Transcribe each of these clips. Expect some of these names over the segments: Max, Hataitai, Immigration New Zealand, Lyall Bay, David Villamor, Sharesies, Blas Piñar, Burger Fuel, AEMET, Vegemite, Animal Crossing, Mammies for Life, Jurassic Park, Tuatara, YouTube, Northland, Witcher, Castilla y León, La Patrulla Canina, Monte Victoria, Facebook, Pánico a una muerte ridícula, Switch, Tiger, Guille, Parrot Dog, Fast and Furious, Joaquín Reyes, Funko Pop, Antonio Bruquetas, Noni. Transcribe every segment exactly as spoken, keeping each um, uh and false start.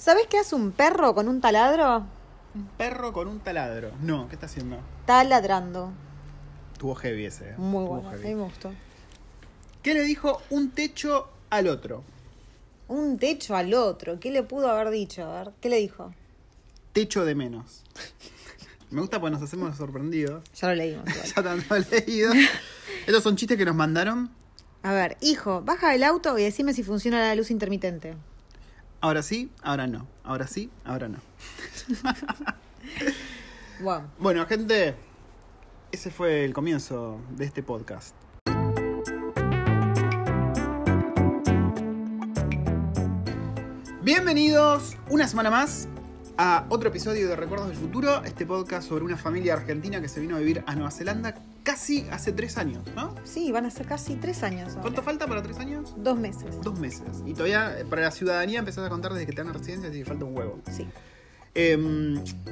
¿Sabés qué hace un perro con un taladro? ¿Un perro con un taladro? No, ¿qué está haciendo? Está ladrando. Tuvo heavy ese. ¿eh? Muy Tuvo bueno, heavy. A mí me gustó. ¿Qué le dijo un techo al otro? Un techo al otro. ¿Qué le pudo haber dicho? A ver, ¿qué le dijo? Techo de menos. Me gusta porque nos hacemos sorprendidos. Ya lo leímos. Ya tanto lo he leído. Estos son chistes que nos mandaron. A ver, hijo, baja del auto y decime si funciona la luz intermitente. Ahora sí, ahora no. Ahora sí, ahora no. Wow. Bueno, gente, ese fue el comienzo de este podcast. Bienvenidos una semana más a otro episodio de Recuerdos del Futuro, este podcast sobre una familia argentina que se vino a vivir a Nueva Zelanda casi hace tres años, ¿no? Sí, van a ser casi tres años. Ahora. ¿Cuánto falta para tres años? Dos meses. Dos meses. Y todavía para la ciudadanía empezás a contar desde que te dan residencia, así que falta un huevo. Sí. Eh,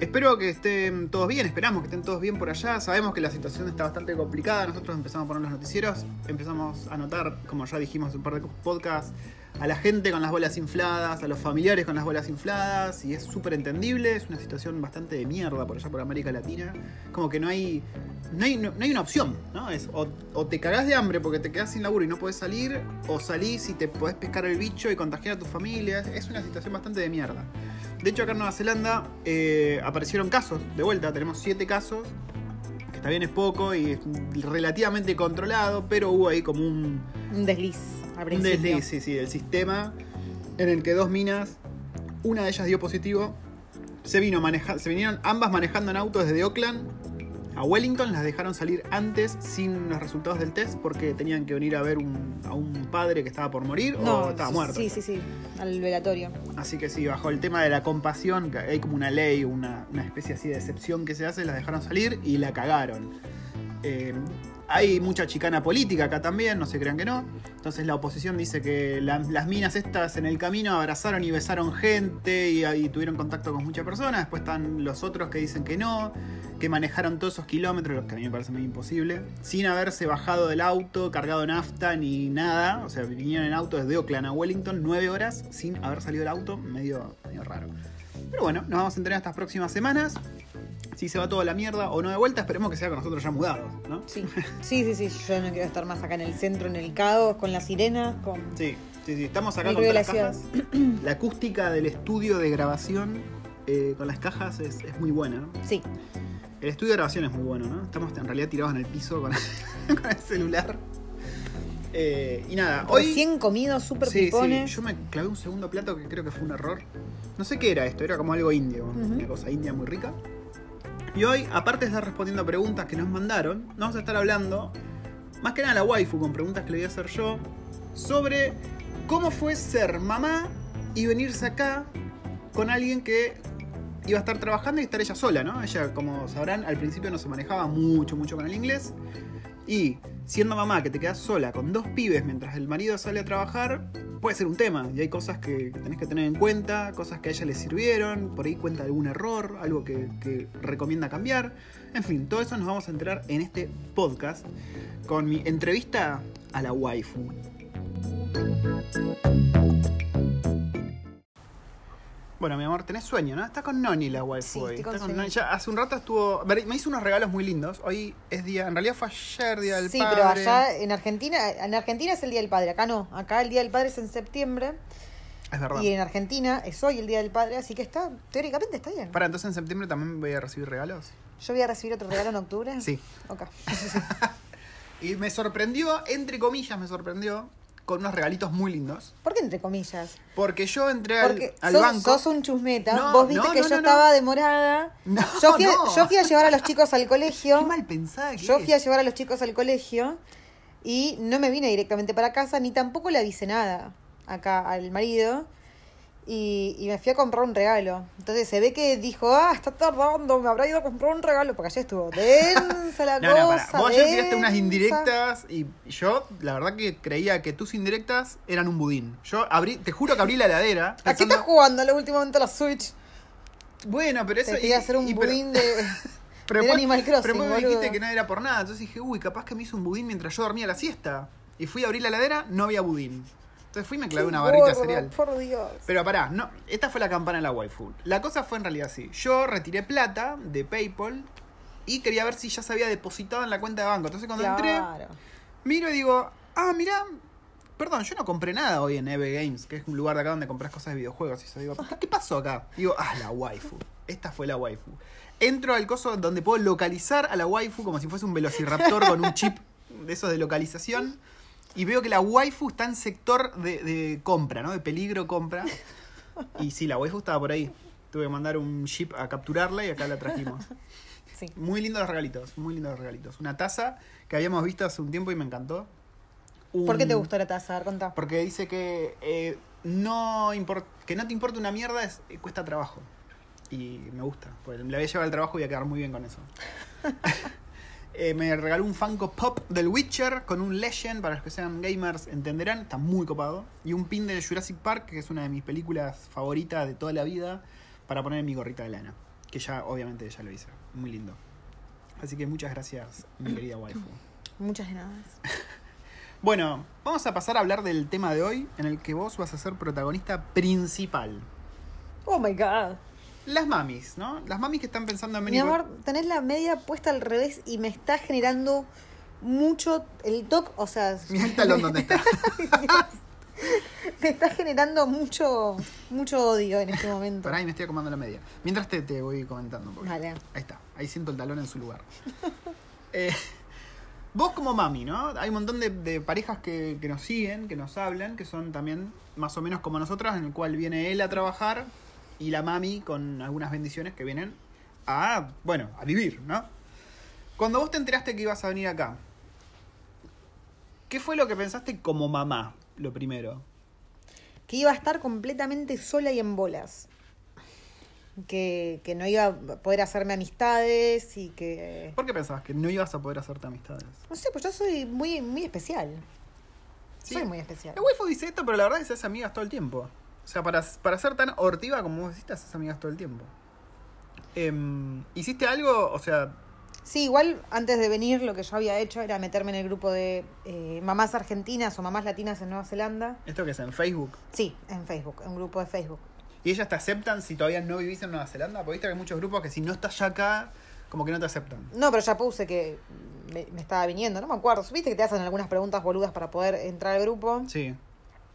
espero que estén todos bien, esperamos que estén todos bien por allá. Sabemos que la situación está bastante complicada. Nosotros empezamos a poner los noticieros, empezamos a notar, como ya dijimos en un par de podcasts, a la gente con las bolas infladas, a los familiares con las bolas infladas, y es súper entendible. Es una situación bastante de mierda por allá por América Latina. Como que no hay no hay, no, no hay una opción, ¿no? Es o, o te cagás de hambre porque te quedás sin laburo y no podés salir, o salís y te podés pescar el bicho y contagiar a tus familias. Es una situación bastante de mierda. De hecho, acá en Nueva Zelanda eh, aparecieron casos, de vuelta, tenemos siete casos, que está bien es poco y es relativamente controlado, pero hubo ahí como un... Un desliz. Un desliz, sí, sí, del sistema en el que dos minas, una de ellas dio positivo, se vino maneja- se vinieron ambas manejando en autos desde Auckland a Wellington, las dejaron salir antes sin los resultados del test porque tenían que venir a ver un, a un padre que estaba por morir no, o estaba muerto. Sí, sí, sí, al velatorio. Así que sí, bajo el tema de la compasión, que hay como una ley, una, una especie así de excepción que se hace, las dejaron salir y la cagaron. Eh, hay mucha chicana política acá también, no se crean que no. Entonces la oposición dice que la, las minas estas en el camino abrazaron y besaron gente y, y tuvieron contacto con muchas personas. Después están los otros que dicen que no, que manejaron todos esos kilómetros, los que a mí me parece muy imposible, sin haberse bajado del auto, cargado nafta ni nada. O sea, vinieron en auto desde Auckland a Wellington nueve horas sin haber salido del auto, medio, medio raro. Pero bueno, nos vamos a enterar estas próximas semanas. Si se va toda la mierda o no de vuelta, esperemos que sea con nosotros ya mudados, ¿no? Sí, sí, sí, sí. Yo no quiero estar más acá en el centro, en el caos, con las sirenas, con... Sí, sí, sí. Estamos acá con todas las cajas. La acústica del estudio de grabación eh, con las cajas es, es muy buena, ¿no? Sí. El estudio de grabación es muy bueno, ¿no? Estamos en realidad tirados en el piso con, con el celular. Eh, y nada, hoy... Recién comido, súper sí, pipones. Sí, yo me clavé un segundo plato que creo que fue un error. No sé qué era esto, era como algo indio, uh-huh. Una cosa india muy rica. Y hoy, aparte de estar respondiendo a preguntas que nos mandaron, vamos a estar hablando, más que nada la waifu, con preguntas que le voy a hacer yo, sobre cómo fue ser mamá y venirse acá con alguien que iba a estar trabajando y estar ella sola, ¿no? Ella, como sabrán, al principio no se manejaba mucho, mucho con el inglés. Y siendo mamá que te quedas sola con dos pibes mientras el marido sale a trabajar, puede ser un tema. Y hay cosas que tenés que tener en cuenta, cosas que a ella le sirvieron, por ahí cuenta algún error, algo que, que recomienda cambiar. En fin, todo eso nos vamos a enterar en este podcast con mi entrevista a la waifu. Bueno, mi amor, tenés sueño, ¿no? Está con Noni la waifu. Sí, hoy. Está con Noni. Ya hace un rato estuvo... Me hizo unos regalos muy lindos. Hoy es día... En realidad fue ayer Día del sí, Padre. Sí, pero allá en Argentina... En Argentina es el Día del Padre. Acá no. Acá el Día del Padre es en septiembre. Es verdad. Y en Argentina es hoy el Día del Padre. Así que está... Teóricamente está bien. Para, entonces en septiembre también voy a recibir regalos. ¿Yo voy a recibir otro regalo en octubre? Sí. Ok. Y me sorprendió, entre comillas me sorprendió... con unos regalitos muy lindos. ¿Por qué entre comillas? Porque yo entré Porque al, al sos, banco. Sos un chusmeta. No, Vos viste no, que no, yo no. estaba demorada. No, yo, fui a, no. yo fui a llevar a los chicos al colegio. Qué mal pensada que Yo es. fui a llevar a los chicos al colegio y no me vine directamente para casa, ni tampoco le avisé nada acá al marido. Y, y me fui a comprar un regalo. Entonces se ve que dijo, ah, está tardando, me habrá ido a comprar un regalo. Porque ayer estuvo densa la no, cosa. No, para. Vos densa. Ayer tiraste unas indirectas y yo, la verdad que creía que tus indirectas eran un budín. Yo abrí, te juro que abrí la heladera. Pensando, ¿a qué estás jugando en el último momento a la Switch? Bueno, pero eso... Te quería hacer un y, budín pero... de... pero de Animal Crossing, pero vos me dijiste que no era por nada. Entonces dije, uy, capaz que me hizo un budín mientras yo dormía la siesta. Y fui a abrir la heladera, no había budín. Entonces fui y me clavé una gordo, barrita de cereal. Por Dios. Pero pará, no, esta fue la campana de la waifu. La cosa fue en realidad así. Yo retiré plata de PayPal y quería ver si ya se había depositado en la cuenta de banco. Entonces cuando claro. entré, miro y digo, ah, mirá, perdón, yo no compré nada hoy en E B Games, que es un lugar de acá donde compras cosas de videojuegos. Y yo digo, ¿qué pasó acá? Y digo, ah, la waifu. Esta fue la waifu. Entro al coso donde puedo localizar a la waifu como si fuese un velociraptor con un chip de esos de localización. Y veo que la waifu está en sector de, de compra, ¿no? De peligro compra. Y sí, la waifu estaba por ahí. Tuve que mandar un jeep a capturarla y acá la trajimos. Sí. Muy lindos los regalitos, muy lindos los regalitos. Una taza que habíamos visto hace un tiempo y me encantó. Un... ¿Por qué te gustó la taza? A ver, contá. Porque dice que, eh, no import... que no te importa una mierda es... cuesta trabajo. Y me gusta. Porque la voy a llevar al trabajo y voy a quedar muy bien con eso. Eh, me regaló un Funko Pop del Witcher con un Legend, para los que sean gamers entenderán, está muy copado. Y un pin de Jurassic Park, que es una de mis películas favoritas de toda la vida, para poner en mi gorrita de lana. Que ya, obviamente, ya lo hice. Muy lindo. Así que muchas gracias, mi querida waifu. Muchas gracias. Bueno, vamos a pasar a hablar del tema de hoy, en el que vos vas a ser protagonista principal. Oh my god. Las mamis, ¿no? Las mamis que están pensando en venir... Mi amor, tenés la media puesta al revés y me está generando mucho el toque, o sea... Mirá el talón donde está. Me está generando mucho mucho odio en este momento. Pará, y me estoy acomodando la media. Mientras te, te voy comentando un poquito. Vale. Ahí está, ahí siento el talón en su lugar. eh, vos como mami, ¿no? Hay un montón de, de parejas que, que nos siguen, que nos hablan, que son también más o menos como nosotras, en el cual viene él a trabajar... Y la mami con algunas bendiciones que vienen a, bueno, a vivir, ¿no? Cuando vos te enteraste que ibas a venir acá, ¿qué fue lo que pensaste como mamá, lo primero? Que iba a estar completamente sola y en bolas. Que, que no iba a poder hacerme amistades y que... ¿Por qué pensabas que no ibas a poder hacerte amistades? No sé, pues yo soy muy, muy especial. Sí. Soy muy especial. El waifu dice esto, pero la verdad es que se hace amigas todo el tiempo. O sea, para, para ser tan hortiva como vos hiciste, haces amigas todo el tiempo. Eh, ¿Hiciste algo? O sea... Sí, igual antes de venir lo que yo había hecho era meterme en el grupo de eh, mamás argentinas o mamás latinas en Nueva Zelanda. ¿Esto qué es? ¿En Facebook? Sí, en Facebook, en un grupo de Facebook. ¿Y ellas te aceptan si todavía no vivís en Nueva Zelanda? Porque viste que hay muchos grupos que si no estás ya acá, como que no te aceptan. No, pero ya puse que me, me estaba viniendo, no me acuerdo. ¿Viste que te hacen algunas preguntas boludas para poder entrar al grupo? Sí.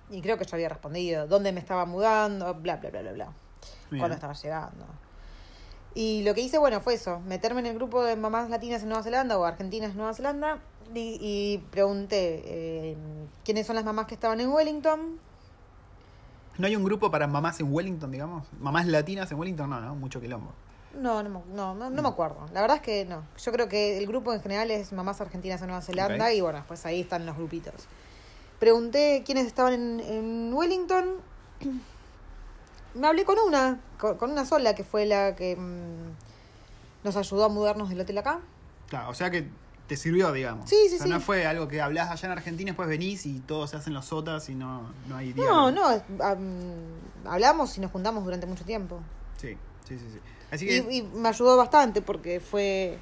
Y creo que yo había respondido dónde me estaba mudando, bla, bla, bla, bla, bla. Bien. Cuándo estaba llegando. Y lo que hice, bueno, fue eso. Meterme en el grupo de mamás latinas en Nueva Zelanda o argentinas en Nueva Zelanda. Y, y pregunté eh, quiénes son las mamás que estaban en Wellington. ¿No hay un grupo para mamás en Wellington, digamos? ¿Mamás latinas en Wellington? No, no, mucho quilombo. No, no, no, no, no me acuerdo. La verdad es que no. Yo creo que el grupo en general es mamás argentinas en Nueva Zelanda. Okay. Y bueno, pues ahí están los grupitos. Pregunté quiénes estaban en, en Wellington. Me hablé con una, con, con una sola, que fue la que mmm, nos ayudó a mudarnos del hotel acá. Claro, o sea que te sirvió, digamos. Sí, sí, o sea, sí. No fue algo que hablás allá en Argentina, después venís y todos se hacen los sotas y no, no hay diálogo. No, no, um, hablamos y nos juntamos durante mucho tiempo. Sí, sí, sí. sí. Así que... y, y me ayudó bastante porque fue,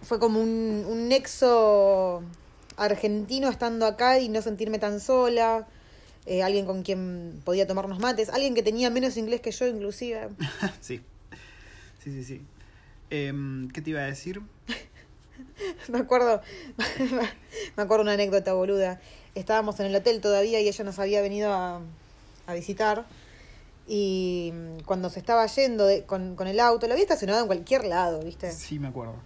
fue como un, un nexo... argentino estando acá y no sentirme tan sola, eh, alguien con quien podía tomarnos mates, alguien que tenía menos inglés que yo inclusive. Sí, sí, sí, sí. Eh, ¿qué te iba a decir? me acuerdo, me acuerdo una anécdota boluda. Estábamos en el hotel todavía y ella nos había venido a, a visitar y cuando se estaba yendo de, con, con el auto, lo había estacionado en cualquier lado, ¿viste? Sí, me acuerdo.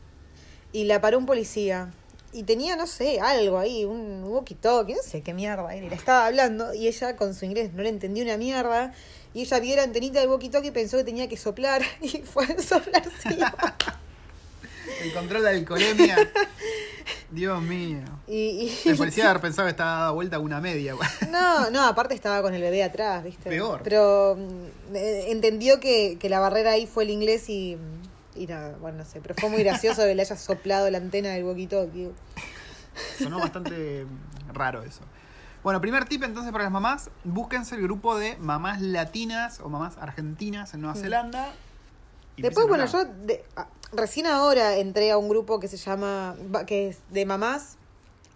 Y la paró un policía. Y tenía, no sé, algo ahí, un walkie-talkie, no sé qué mierda. Y le estaba hablando y ella con su inglés no le entendía una mierda. Y ella vio la antenita del walkie-talkie y pensó que tenía que soplar. Y fue a soplárselo. El control de alcoholemia. Dios mío. Y, y... el policía haber pensado que estaba dada vuelta una media. No, no, aparte estaba con el bebé atrás, ¿viste? Peor. Pero eh, entendió que, que la barrera ahí fue el inglés y... y nada, bueno, no sé, pero fue muy gracioso que le hayas soplado la antena del walkie-talkie. Sonó bastante raro eso. Bueno, primer tip entonces para las mamás, búsquense el grupo de mamás latinas o mamás argentinas en Nueva Zelanda. Y después, bueno, yo de, recién ahora entré a un grupo que se llama, que es de mamás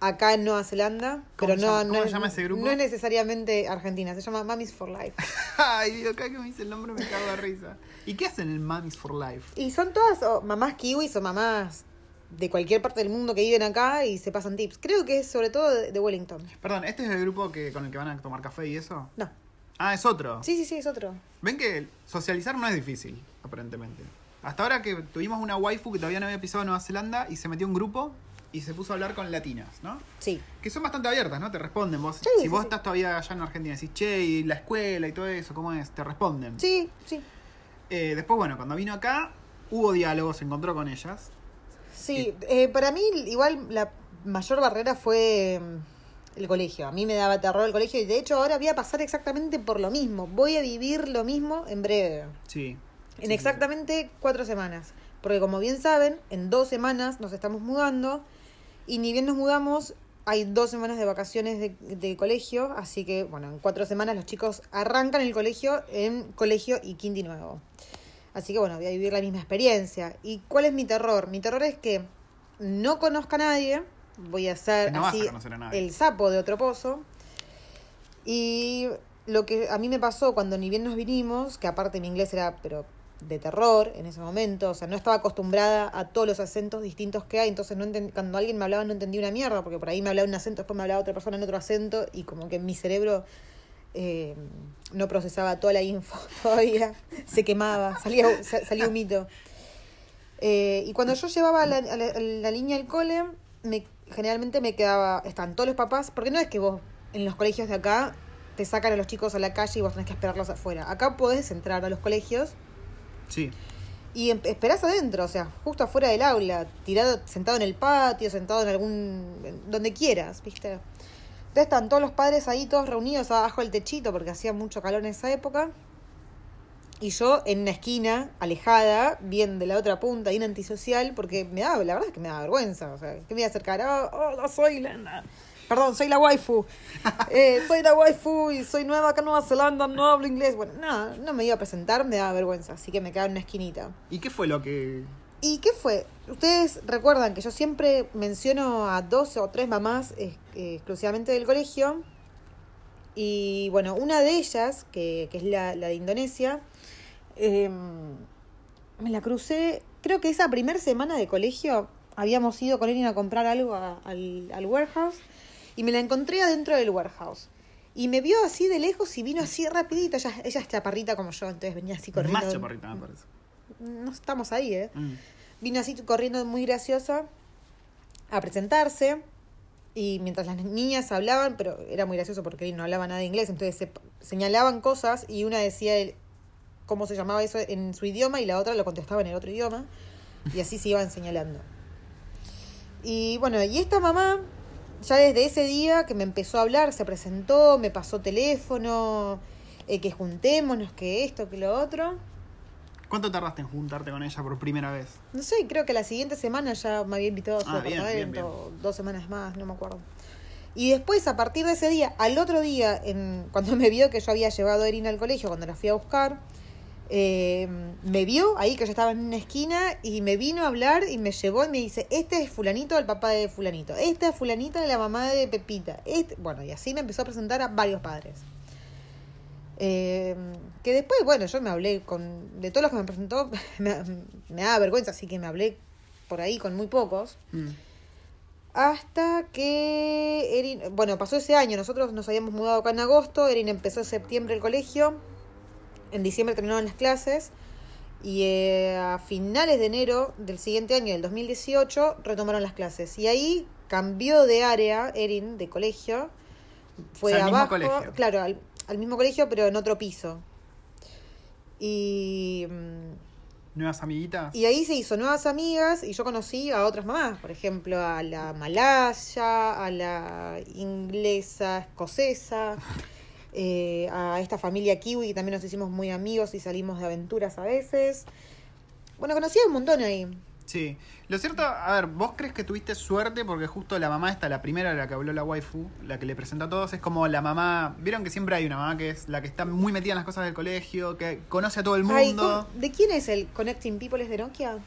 acá en Nueva Zelanda, pero no, llama, no, ¿cómo es, se llama ese grupo? No es necesariamente Argentina, se llama Mammies for Life. Ay, Dios, cada que me dice el nombre me cago de risa. ¿Y qué hacen en Mammies for Life? Y son todas o mamás kiwis o mamás de cualquier parte del mundo que viven acá y se pasan tips. Creo que es sobre todo de, de Wellington. Perdón, ¿este es el grupo que con el que van a tomar café y eso? No. Ah, ¿es otro? Sí, sí, sí, es otro. Ven que socializar no es difícil, aparentemente. Hasta ahora que tuvimos una waifu que todavía no había pisado Nueva Zelanda y se metió un grupo y se puso a hablar con latinas, ¿no? Sí. Que son bastante abiertas, ¿no? Te responden. Vos, sí, si sí, vos sí. estás todavía allá en Argentina, decís, che, y la escuela y todo eso, ¿cómo es? Te responden. Sí, sí. Eh, después, bueno, cuando vino acá, hubo diálogos, se encontró con ellas. Sí, y... eh, para mí igual la mayor barrera fue el colegio. A mí me daba terror el colegio y de hecho ahora voy a pasar exactamente por lo mismo. Voy a vivir lo mismo en breve. Sí. En sí, exactamente sí. cuatro semanas. Porque como bien saben, en dos semanas nos estamos mudando. Y ni bien nos mudamos, hay dos semanas de vacaciones de, de colegio, así que, bueno, en cuatro semanas los chicos arrancan el colegio en colegio y quinti nuevo. Así que, bueno, voy a vivir la misma experiencia. ¿Y cuál es mi terror? Mi terror es que no conozca a nadie, voy a ser no así a el sapo de otro pozo. Y lo que a mí me pasó cuando ni bien nos vinimos, que aparte mi inglés era, pero... de terror en ese momento, o sea, no estaba acostumbrada a todos los acentos distintos que hay, entonces no entend- cuando alguien me hablaba no entendía una mierda, porque por ahí me hablaba un acento, después me hablaba otra persona en otro acento, y como que mi cerebro eh, no procesaba toda la info todavía, se quemaba, salía, sal- salía un mito. Eh, y cuando yo llevaba la, la, la línea al cole, me, generalmente me quedaba, están todos los papás, porque no es que vos en los colegios de acá te sacan a los chicos a la calle y vos tenés que esperarlos afuera, acá podés entrar a los colegios. Sí. Y esperás adentro, o sea, justo afuera del aula, tirado, sentado en el patio, sentado en algún... donde quieras, ¿viste? Entonces están todos los padres ahí, todos reunidos abajo del techito, porque hacía mucho calor en esa época. Y yo en una esquina, alejada, bien de la otra punta, bien antisocial, porque me daba, la verdad es que me daba vergüenza, o sea, ¿qué me iba a acercar? Oh, oh, no soy la... Perdón, soy la waifu. Eh, soy la waifu y soy nueva acá en Nueva Zelanda, no hablo inglés. Bueno, nada, no, no me iba a presentar, me daba vergüenza, así que me quedaba en una esquinita. ¿Y qué fue lo que...? ¿Y qué fue? Ustedes recuerdan que yo siempre menciono a dos o tres mamás eh, eh, exclusivamente del colegio. Y bueno, una de ellas, que, que es la, la de Indonesia, eh, me la crucé, creo que esa primera semana de colegio habíamos ido con Erin a comprar algo a, al, al warehouse. Y me la encontré adentro del warehouse. Y me vio así de lejos y vino así rapidito. Ella, ella es chaparrita como yo, entonces venía así corriendo. Más chaparrita, me parece. No estamos ahí, ¿eh? Mm. Vino así corriendo muy graciosa a presentarse. Y mientras las niñas hablaban, pero era muy gracioso porque no hablaba nada de inglés, entonces se señalaban cosas y una decía el, cómo se llamaba eso en su idioma y la otra lo contestaba en el otro idioma. Y así se iban señalando. Y bueno, y esta mamá... ya desde ese día que me empezó a hablar, se presentó, me pasó teléfono, eh, que juntémonos, que esto, que lo otro. ¿Cuánto tardaste en juntarte con ella por primera vez? No sé, creo que la siguiente semana ya me había invitado a su ah, apartamento, bien, bien. dos semanas más, no me acuerdo. Y después, a partir de ese día, al otro día, en, cuando me vio que yo había llevado a Erin al colegio, cuando la fui a buscar, eh, me vio ahí que yo estaba en una esquina y me vino a hablar y me llevó y me dice, este es fulanito del papá de fulanito, esta es fulanita de la mamá de Pepita, este... bueno, y así me empezó a presentar a varios padres, eh, que después, bueno, yo me hablé con de todos los que me presentó, me, me daba vergüenza, así que me hablé por ahí con muy pocos. Mm. Hasta que Erin, bueno, pasó ese año, nosotros nos habíamos mudado acá en agosto, Erin empezó en septiembre el colegio. En diciembre terminaron las clases y eh, a finales de enero del siguiente año, del dos mil dieciocho, retomaron las clases. Y ahí cambió de área, Erin, de colegio. Fue o sea, abajo, al mismo colegio. Claro, al, al mismo colegio, pero en otro piso. Y... ¿nuevas amiguitas? Y ahí se hizo nuevas amigas y yo conocí a otras mamás. Por ejemplo, a la malaya, a la inglesa, escocesa... Eh, a esta familia kiwi que también nos hicimos muy amigos y salimos de aventuras a veces. Bueno, conocí un montón ahí. Sí, lo cierto, a ver, ¿vos crees que tuviste suerte? Porque justo la mamá esta, la primera de la que habló la waifu, la que le presenta a todos, es como la mamá, vieron que siempre hay una mamá que es la que está muy metida en las cosas del colegio, que conoce a todo el mundo. Ay, ¿de quién es el Connecting People? ¿Es de Nokia?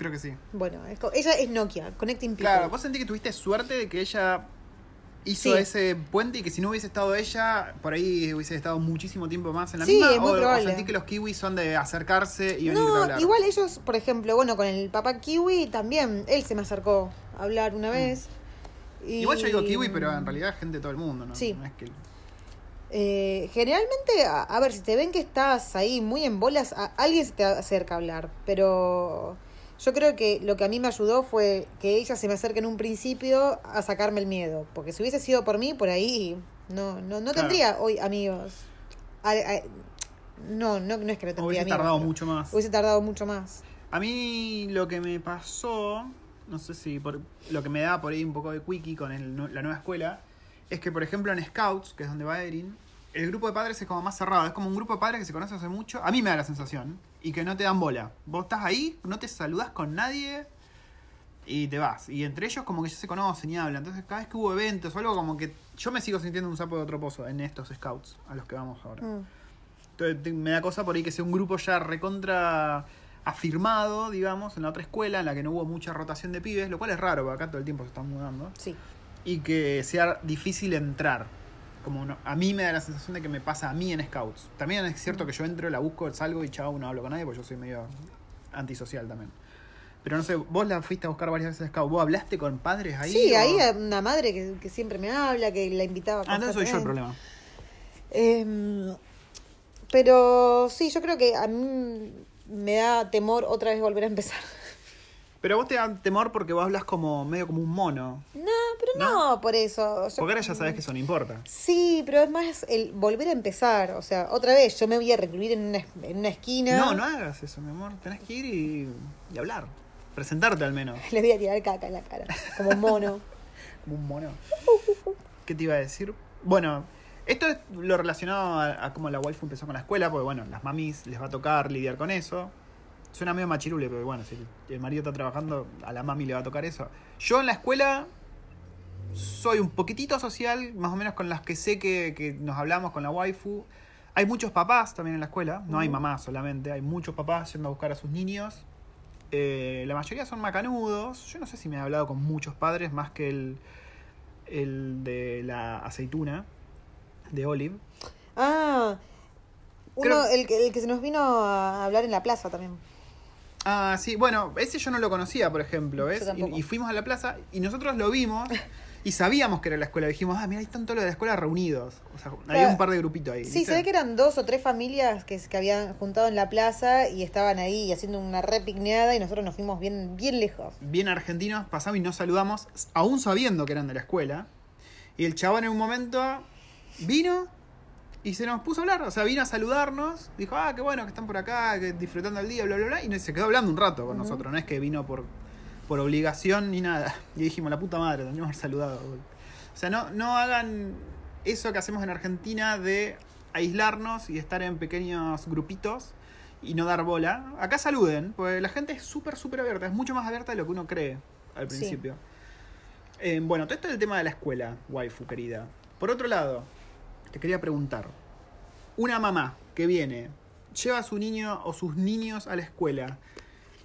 Creo que sí. Bueno, es co- ella es Nokia, Connecting People. Claro, vos sentí que tuviste suerte de que ella hizo sí. ese puente y que si no hubiese estado ella, por ahí hubiese estado muchísimo tiempo más en la sí, misma. Sí, es muy o, probable. O sentí que los kiwis son de acercarse y venir no, a hablar. No, igual ellos, por ejemplo, bueno, con el papá kiwi también, él se me acercó a hablar una vez. Mm. Y... Igual yo digo kiwi, pero en realidad gente de todo el mundo, ¿no? Sí. No es que... Eh, generalmente, a, a ver, si te ven que estás ahí muy en bolas, a, alguien se te acerca a hablar, pero yo creo que lo que a mí me ayudó fue que ella se me acerque en un principio a sacarme el miedo, porque si hubiese sido por mí, por ahí no no no tendría claro. hoy amigos a, a, no, no no es que no tendría hubiese amigos, tardado mucho más hubiese tardado mucho más. A mí lo que me pasó, no sé si por, lo que me da por ahí un poco de quickie con el, la nueva escuela, es que, por ejemplo, en Scouts, que es donde va Erin, el grupo de padres es como más cerrado. Es como un grupo de padres que se conoce hace mucho. A mí me da la sensación. Y que no te dan bola. Vos estás ahí, no te saludás con nadie y te vas. Y entre ellos como que ya se conocen y hablan. Entonces cada vez que hubo eventos o algo, como que yo me sigo sintiendo un sapo de otro pozo en estos Scouts a los que vamos ahora. Mm. Entonces me da cosa por ahí que sea un grupo ya recontra afirmado, digamos, en la otra escuela, en la que no hubo mucha rotación de pibes. Lo cual es raro, porque acá todo el tiempo se están mudando. Sí. Y que sea difícil entrar. Como no, a mí me da la sensación de que me pasa a mí en Scouts. También es cierto que yo entro, la busco, salgo y chao, no hablo con nadie, porque yo soy medio antisocial también. Pero no sé, vos la fuiste a buscar varias veces a Scouts. ¿Vos hablaste con padres ahí? Sí, o... ahí una madre que, que siempre me habla, que la invitaba. Ah, entonces soy yo el problema. Eh, pero sí, yo creo que a mí me da temor otra vez volver a empezar. Pero vos te dan temor porque vos hablas como medio como un mono. No, pero no, no por eso. Yo, porque ahora ya sabés que eso no importa. Sí, pero es más el volver a empezar. O sea, otra vez, yo me voy a recluir en una, en una esquina. No, no hagas eso, mi amor. Tenés que ir y, y hablar. Presentarte al menos. Le voy a tirar caca en la cara. Como un mono. Como un mono. ¿Qué te iba a decir? Bueno, esto es lo relacionado a, a cómo la waifu empezó con la escuela. Porque bueno, las mamis les va a tocar lidiar con eso. Suena medio machirule, pero bueno, si el marido está trabajando, a la mami le va a tocar eso. Yo en la escuela soy un poquitito social, más o menos con las que sé que, que nos hablamos con la waifu. Hay muchos papás también en la escuela, no hay mamás solamente, hay muchos papás yendo a buscar a sus niños. Eh, la mayoría son macanudos. Yo no sé si me he hablado con muchos padres, más que el, el de la aceituna, de Olive. Ah, uno, el, el que se nos vino a hablar en la plaza también. Ah, sí, bueno, ese yo no lo conocía, por ejemplo, ¿ves? Y, y fuimos a la plaza y nosotros lo vimos y sabíamos que era la escuela. Dijimos, ah, mira, ahí están todos los de la escuela reunidos. O sea, claro. Había un par de grupitos ahí. Sí, ¿viste? Se ve que eran dos o tres familias que, que habían juntado en la plaza y estaban ahí haciendo una repigneada y nosotros nos fuimos bien, bien lejos. Bien argentinos, pasamos y nos saludamos, aún sabiendo que eran de la escuela. Y el chabón en un momento vino y se nos puso a hablar, o sea, vino a saludarnos, dijo, ah, qué bueno que están por acá, que disfrutando el día, bla, bla, bla, y se quedó hablando un rato con uh-huh. nosotros, no es que vino por, por obligación ni nada. Y dijimos, la puta madre, tendríamos que haber saludado. O sea, no, no hagan eso que hacemos en Argentina de aislarnos y estar en pequeños grupitos y no dar bola. Acá saluden, porque la gente es súper, súper abierta, es mucho más abierta de lo que uno cree al principio. Sí. Eh, bueno, todo esto es el tema de la escuela, waifu querida. Por otro lado, te quería preguntar, una mamá que viene, lleva a su niño o sus niños a la escuela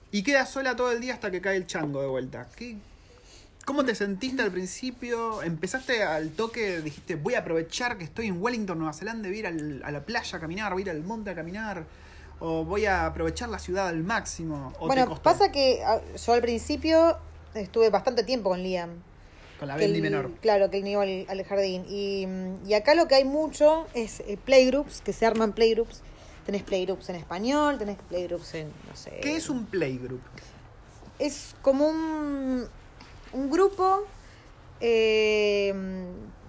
y queda sola todo el día hasta que cae el chango de vuelta. ¿Qué? ¿Cómo te sentiste al principio? ¿Empezaste al toque? ¿Dijiste, voy a aprovechar que estoy en Wellington, Nueva Zelanda, voy a ir al, a la playa a caminar, voy a ir al monte a caminar? ¿O voy a aprovechar la ciudad al máximo? ¿O bueno, te costó? Pasa que yo al principio estuve bastante tiempo con Liam. Con la Bendy menor. Claro, que él iba al, al jardín. Y, y acá lo que hay mucho es playgroups, que se arman playgroups. Tenés playgroups en español, tenés playgroups en, no sé... ¿Qué es un playgroup? Es como un, un grupo eh,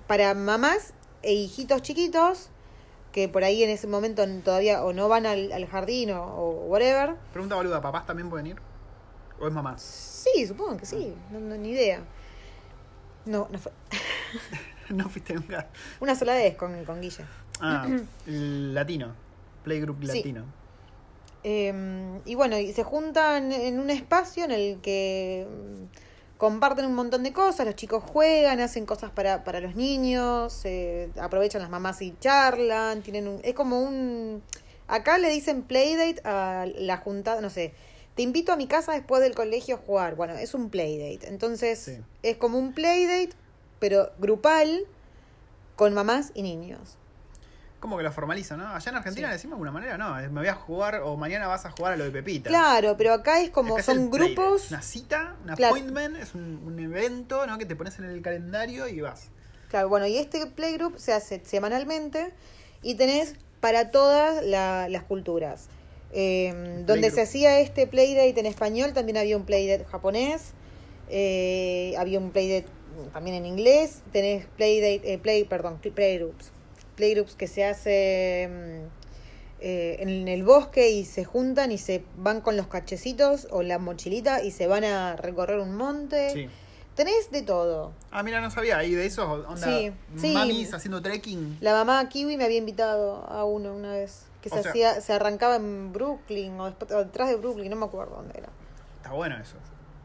para mamás e hijitos chiquitos que por ahí en ese momento todavía o no van al, al jardín o, o whatever. Pregunta boluda, ¿papás también pueden ir? ¿O es mamás? Sí, supongo que sí. No, no, ni idea. No, no fue. No fuiste nunca. Una sola vez con, con Guille. Ah, latino. Playgroup latino. Sí. Eh, y bueno, y se juntan en un espacio en el que comparten un montón de cosas. Los chicos juegan, hacen cosas para, para los niños, eh, aprovechan las mamás y charlan. Tienen un, es como un... Acá le dicen playdate a la juntada, no sé... te invito a mi casa después del colegio a jugar. Bueno, es un playdate. Entonces, sí. es como un playdate, pero grupal, con mamás y niños. Como que lo formalizan, ¿no? Allá en Argentina sí. le decimos de alguna manera, no, me voy a jugar o mañana vas a jugar a lo de Pepita. Claro, pero acá es como acá son es grupos... Una cita, un claro. appointment, es un, un evento, ¿no? Que te pones en el calendario y vas. Claro, bueno, y este playgroup se hace semanalmente y tenés para todas la, las culturas. Eh, donde se hacía este playdate en español, también había un playdate japonés, eh, había un playdate también en inglés, tenés playdate, eh, play, perdón, playgroups. Playgroups que se hace eh, en el bosque y se juntan y se van con los cachecitos o la mochilita y se van a recorrer un monte. Sí. Tenés de todo. Ah, mira, no sabía. Y de eso, onda, sí. Sí. mamis haciendo trekking. La mamá kiwi me había invitado a uno una vez. Que se, hacía, se arrancaba en Brooklyn o detrás de Brooklyn, no me acuerdo dónde era. Está bueno eso.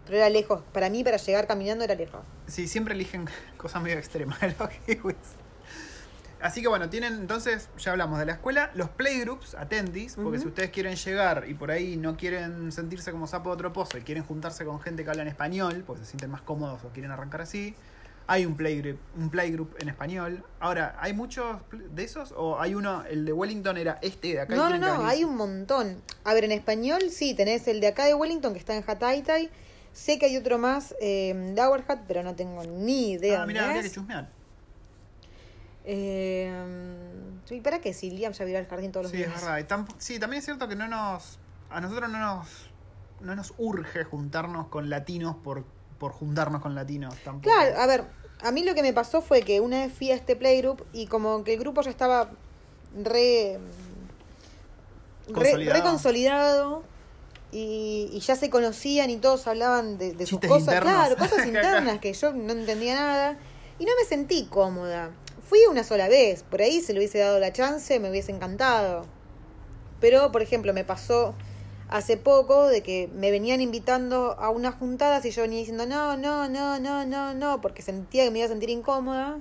Pero era lejos. Para mí, para llegar caminando era lejos. Sí, siempre eligen cosas medio extremas los kiwis. Así que bueno, tienen entonces, ya hablamos de la escuela, los playgroups, atendis, porque uh-huh. si ustedes quieren llegar y por ahí no quieren sentirse como sapo de otro pozo y quieren juntarse con gente que habla en español, porque se sienten más cómodos o quieren arrancar así, hay un playgroup, un playgroup en español. Ahora, ¿hay muchos de esos? ¿O hay uno, el de Wellington era este de acá? No, no, no, hay un montón. A ver, en español sí, tenés el de acá de Wellington que está en Hataitai. Sé que hay otro más, eh, Lower Hutt, pero no tengo ni idea. Ah, mirá, mirá de chusmear. Eh, ¿Y para qué? Si Liam ya vio al jardín todos los sí, días. Sí, es verdad. Y tam- sí, también es cierto que no nos. A nosotros no nos. No nos urge juntarnos con latinos por, por juntarnos con latinos tampoco. Claro, a ver, a mí lo que me pasó fue que una vez fui a este playgroup y como que el grupo ya estaba re. Consolidado. Re, re consolidado y, y ya se conocían y todos hablaban de, de sus cosas. Internos. Claro, cosas internas que yo no entendía nada y no me sentí cómoda. Fui una sola vez, por ahí se le hubiese dado la chance, me hubiese encantado. Pero, por ejemplo, me pasó hace poco de que me venían invitando a unas juntadas y yo venía diciendo no, no, no, no, no, no, porque sentía que me iba a sentir incómoda.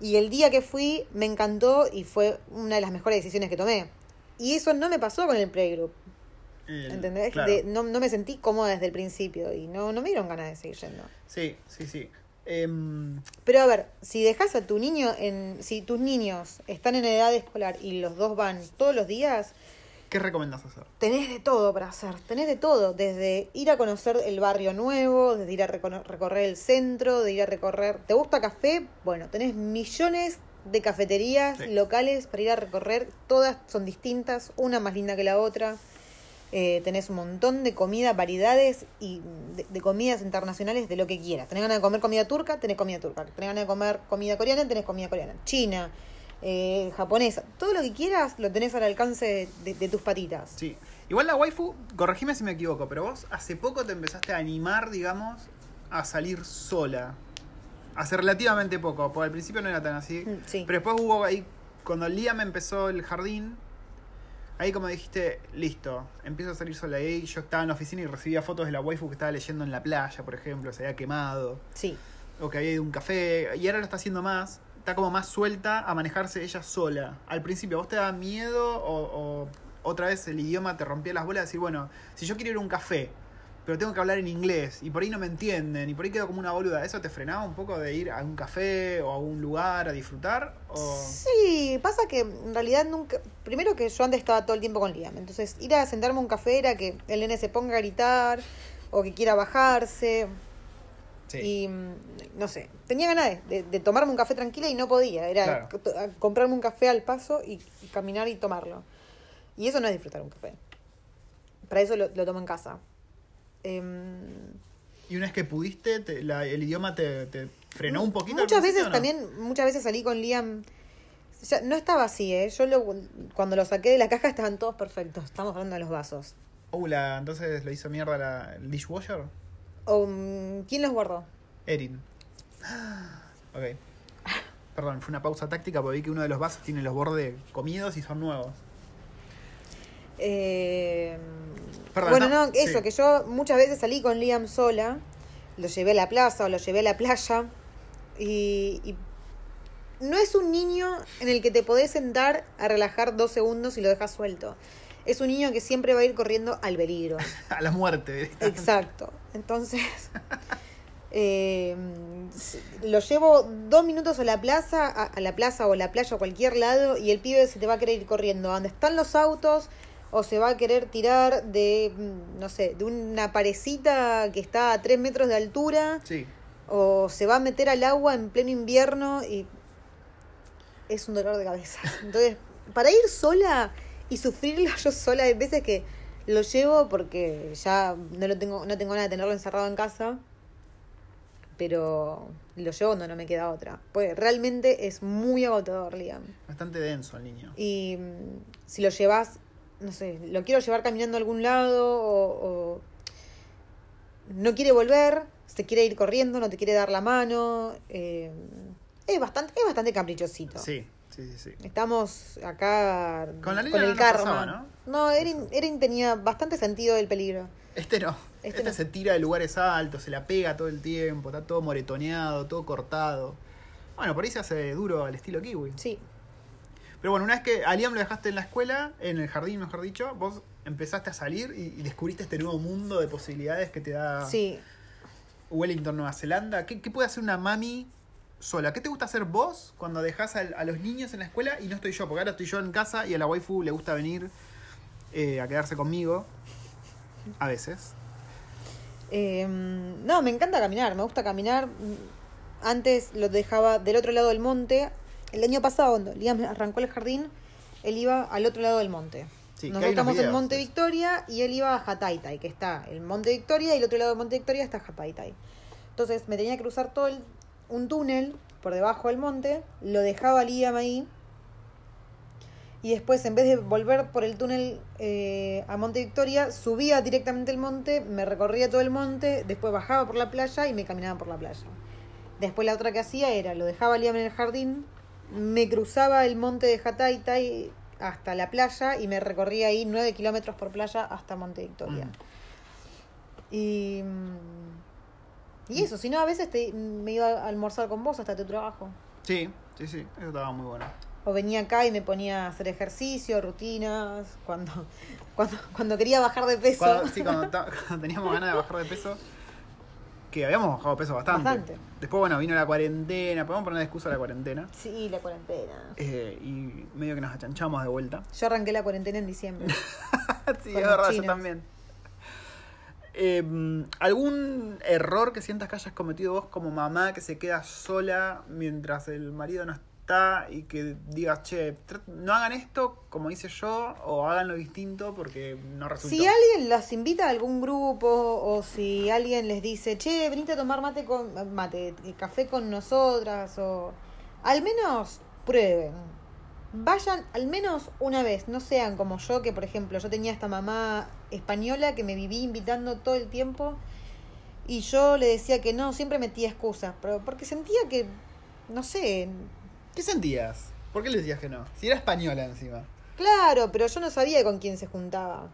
Y el día que fui me encantó y fue una de las mejores decisiones que tomé. Y eso no me pasó con el playgroup. El, ¿Entendés? Claro. De, no, no me sentí cómoda desde el principio y no, no me dieron ganas de seguir yendo. Sí, sí, sí. Pero a ver, si dejas a tu niño en, si tus niños están en edad escolar y los dos van todos los días, ¿qué recomendás hacer? Tenés de todo para hacer, tenés de todo, desde ir a conocer el barrio nuevo, desde ir a recor- recorrer el centro, de ir a recorrer, ¿te gusta café? Bueno, tenés millones de cafeterías sí. locales para ir a recorrer, todas son distintas, una más linda que la otra. Eh, tenés un montón de comida, variedades y de, de comidas internacionales, de lo que quieras. Tenés ganas de comer comida turca, tenés comida turca. Tenés ganas de comer comida coreana, tenés comida coreana. China, eh, japonesa. Todo lo que quieras lo tenés al alcance de, de tus patitas. Sí. Igual la waifu, corregime si me equivoco, pero vos hace poco te empezaste a animar, digamos, a salir sola. Hace relativamente poco, porque al principio no era tan así. Sí. Pero después hubo ahí, cuando Liam empezó el jardín... Ahí como dijiste, listo, empiezo a salir sola. Ahí yo estaba en la oficina y recibía fotos de la waifu que estaba leyendo en la playa, por ejemplo, se había quemado. Sí. O que había ido a un café. Y ahora lo está haciendo más. Está como más suelta a manejarse ella sola. Al principio, ¿vos te daba miedo o, o otra vez el idioma te rompía las bolas? Decir, bueno, si yo quiero ir a un café, pero tengo que hablar en inglés y por ahí no me entienden y por ahí quedo como una boluda. ¿Eso te frenaba un poco de ir a un café o a un lugar a disfrutar? O... Sí, pasa que en realidad nunca... Primero que yo antes estaba todo el tiempo con Liam. Entonces ir a sentarme a un café era que el nene se ponga a gritar o que quiera bajarse. Sí. Y no sé, tenía ganas de, de tomarme un café tranquila y no podía. Era claro. comprarme un café al paso y, y caminar y tomarlo. Y eso no es disfrutar un café. Para eso lo, lo tomo en casa. Y una vez que pudiste, te, la, el idioma te, te frenó un poquito. Muchas veces no? también, muchas veces salí con Liam. Ya, no estaba así, ¿eh? Yo lo, cuando lo saqué de la caja estaban todos perfectos. Estamos hablando de los vasos. Uh, la, entonces lo hizo mierda la, el dishwasher. Um, ¿Quién los guardó? Erin. Ok. Perdón, fue una pausa táctica porque vi que uno de los vasos tiene los bordes comidos y son nuevos. Eh. Perdón, bueno, no, no eso, sí. que yo muchas veces salí con Liam sola, lo llevé a la plaza o lo llevé a la playa, y, y no es un niño en el que te podés sentar a relajar dos segundos y lo dejas suelto. es un niño que siempre va a ir corriendo al peligro. A la muerte. Exacto. Entonces, eh, lo llevo dos minutos a la plaza, a, a la plaza o a la playa o cualquier lado, y el pibe se te va a querer ir corriendo a donde están los autos, o se va a querer tirar de, no sé, de una parecita que está a tres metros de altura. Sí. O se va a meter al agua en pleno invierno y es un dolor de cabeza. Entonces, para ir sola y sufrirlo yo sola, hay veces que lo llevo porque ya no lo tengo, no tengo nada de tenerlo encerrado en casa, pero lo llevo cuando no me queda otra. Pues realmente es muy agotador, Liam. Bastante denso el niño. Y si lo llevas, no sé, lo quiero llevar caminando a algún lado o... o no quiere volver, se quiere ir corriendo, no te quiere dar la mano. Eh, es bastante es bastante caprichosito. Sí, sí, sí. sí. Estamos acá con, la con el no karma. Pasaba, ¿no? No, Erin, Erin tenía bastante sentido del peligro. Este no. Este, este no. Se tira de lugares altos, se la pega todo el tiempo, está todo moretoneado, todo cortado. Bueno, por ahí se hace duro al estilo kiwi. Sí. Pero bueno, una vez que a Liam lo dejaste en la escuela, en el jardín, mejor dicho, vos empezaste a salir y descubriste este nuevo mundo de posibilidades que te da sí. Wellington, Nueva Zelanda. ¿Qué, qué puede hacer una mami sola? ¿Qué te gusta hacer vos cuando dejás a, a los niños en la escuela y no estoy yo? Porque ahora estoy yo en casa y a la waifu le gusta venir eh, a quedarse conmigo a veces. Eh, no, me encanta caminar, me gusta caminar. Antes lo dejaba del otro lado del monte. El año pasado, cuando Liam arrancó el jardín, él iba al otro lado del monte. Sí, nosotros estamos en Monte Victoria y él iba a Hataitai, que está el Monte Victoria, y el otro lado de Monte Victoria está Hataitai. Entonces me tenía que cruzar todo el, un túnel por debajo del monte, lo dejaba Liam ahí, y después en vez de volver por el túnel eh, a Monte Victoria, subía directamente el monte, me recorría todo el monte, después bajaba por la playa y me caminaba por la playa. Después la otra que hacía era, lo dejaba Liam en el jardín, me cruzaba el monte de Hataitai hasta la playa y me recorrí ahí nueve kilómetros por playa hasta Monte Victoria. Mm. Y, y eso, si no, a veces te, me iba a almorzar con vos hasta tu trabajo. Sí, sí, sí, eso estaba muy bueno. O venía acá y me ponía a hacer ejercicio, rutinas, cuando cuando, cuando quería bajar de peso. Cuando, sí, cuando, ta, cuando teníamos ganas de bajar de peso, que habíamos bajado peso bastante. bastante. Después, bueno, vino la cuarentena. Podemos poner de excusa a la cuarentena. Sí, la cuarentena. Eh, y medio que nos achanchamos de vuelta. Yo arranqué la cuarentena en diciembre. Sí, es verdad, yo también. Eh, ¿Algún error que sientas que hayas cometido vos como mamá que se queda sola mientras el marido no está y que digas, che, no hagan esto como hice yo o háganlo distinto porque no resultó? Si alguien las invita a algún grupo o si alguien les dice, che, venite a tomar mate con mate, café con nosotras, o al menos prueben. Vayan al menos una vez, no sean como yo, que por ejemplo yo tenía esta mamá española que me viví invitando todo el tiempo y yo le decía que no, siempre metía excusas, pero porque sentía que, no sé... ¿Qué sentías? ¿Por qué le decías que no? Si era española encima. Claro, pero yo no sabía con quién se juntaba.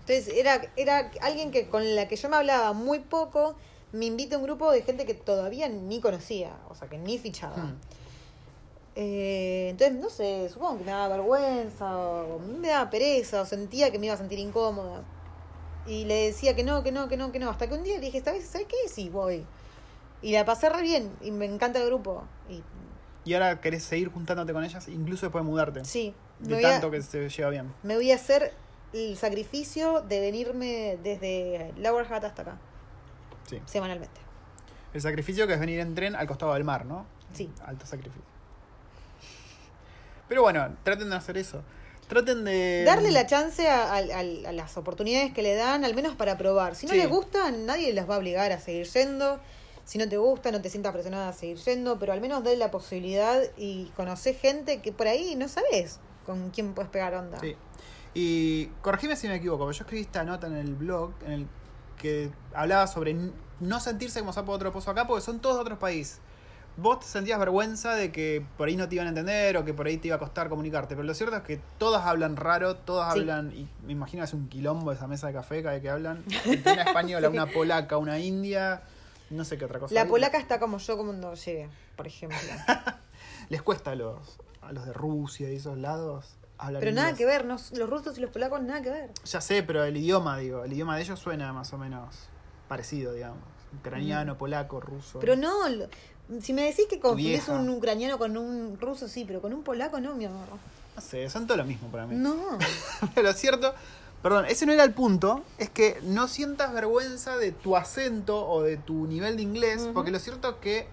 Entonces era era alguien que con la que yo me hablaba muy poco, me invita a un grupo de gente que todavía ni conocía, o sea, que ni fichaba. Hmm. Eh, entonces, no sé, supongo que me daba vergüenza, o me daba pereza, o sentía que me iba a sentir incómoda. Y le decía que no, que no, que no, que no. Hasta que un día le dije, ¿sabes qué? Sí, voy. Y la pasé re bien, y me encanta el grupo. Y... Y ahora querés seguir juntándote con ellas, incluso después de mudarte. Sí. De tanto a, que se lleva bien. Me voy a hacer el sacrificio de venirme desde Lower Hutt hasta acá. Sí. Semanalmente. El sacrificio que es venir en tren al costado del mar, ¿no? Sí. Alto sacrificio. Pero bueno, traten de hacer eso. Traten de... Darle la chance a, a, a, a las oportunidades que le dan, al menos para probar. Si no sí. les gusta, nadie las va a obligar a seguir yendo. Si no te gusta, no te sientas presionada a seguir yendo, pero al menos dale la posibilidad y conocés gente que por ahí no sabés con quién puedes pegar onda. Sí. Y corregime si me equivoco, pero yo escribí esta nota en el blog en el que hablaba sobre no sentirse como sapo de otro pozo acá porque son todos de otros países. Vos te sentías vergüenza de que por ahí no te iban a entender o que por ahí te iba a costar comunicarte, pero lo cierto es que todas hablan raro, todas sí. hablan, y me imagino que es un quilombo esa mesa de café cada vez que hablan. Una española, sí. una polaca, una india... No sé qué otra cosa. La hay. Polaca está como yo cuando llegué, por ejemplo. ¿Les cuesta a los, a los de Rusia y esos lados hablar pero inglés. Nada que ver, no, los rusos y los polacos nada que ver. Ya sé, pero el idioma, digo, el idioma de ellos suena más o menos parecido, digamos. Ucraniano, mm. polaco, ruso. Pero no, lo, si me decís que confundís un ucraniano con un ruso, sí, pero con un polaco no, mi amor. No sé, son todo lo mismo para mí. No. Pero es cierto, perdón, ese no era el punto, es que no sientas vergüenza de tu acento o de tu nivel de inglés, uh-huh. porque lo cierto es que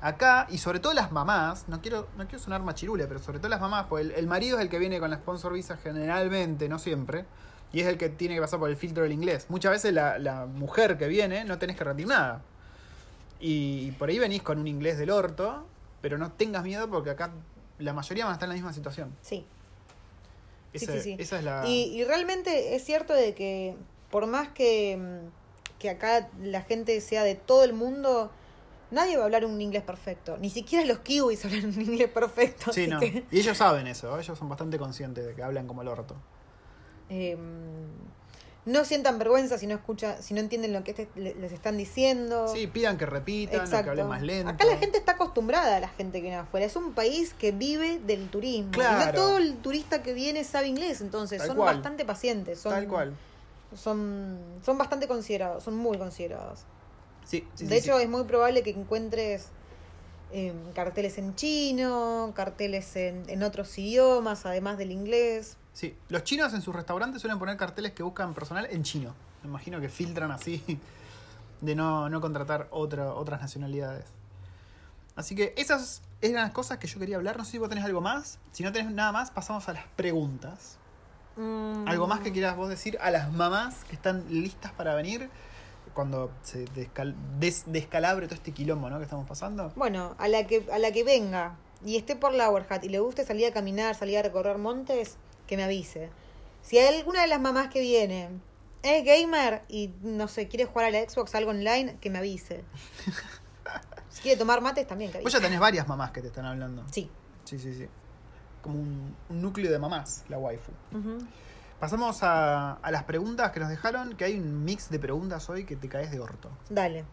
acá, y sobre todo las mamás, no quiero, no quiero sonar machirula, pero sobre todo las mamás, porque el, el marido es el que viene con la sponsor visa generalmente, no siempre, y es el que tiene que pasar por el filtro del inglés. Muchas veces la, la mujer que viene no tenés que rendir nada. Y, y por ahí venís con un inglés del orto, pero no tengas miedo porque acá la mayoría van a estar en la misma situación. Sí. Ese, sí, sí, sí. Esa es la... y, y realmente es cierto de que por más que, que acá la gente sea de todo el mundo, nadie va a hablar un inglés perfecto. Ni siquiera los kiwis hablan un inglés perfecto. Sí, no. Que... y ellos saben eso. Ellos son bastante conscientes de que hablan como el orto. Eh, no sientan vergüenza si no escucha, si no entienden lo que este, les están diciendo. Sí, pidan que repitan, exacto. O que hablen más lento. Acá la gente está acostumbrada a la gente que viene afuera. Es un país que vive del turismo. Claro. Y no todo el turista que viene sabe inglés, entonces Tal son cual. bastante pacientes. Son, Tal cual. Son, son bastante considerados, son muy considerados. Sí, sí, de sí, hecho, sí. Es muy probable que encuentres eh, carteles en chino, carteles en, en otros idiomas, además del inglés. Sí, los chinos en sus restaurantes suelen poner carteles que buscan personal en chino. Me imagino que filtran así de no, no contratar otra, otras nacionalidades. Así que esas eran las cosas que yo quería hablar. No sé si vos tenés algo más. Si no tenés nada más, pasamos a las preguntas. Mm. Algo más que quieras vos decir a las mamás que están listas para venir cuando se descal- des- descalabre todo este quilombo, ¿no? Que estamos pasando. Bueno, a la que, a la que venga y esté por la Lower Hutt y le guste salir a caminar, salir a recorrer montes... que me avise. Si hay alguna de las mamás que viene es gamer y no sé, quiere jugar a la Xbox, algo online, que me avise. Si quiere tomar mates también, que avise. Vos ya tenés varias mamás que te están hablando. Sí. Sí, sí, sí. Como un, un núcleo de mamás, la waifu. Uh-huh. Pasamos a, a las preguntas que nos dejaron, que hay un mix de preguntas hoy que te caes de orto. Dale.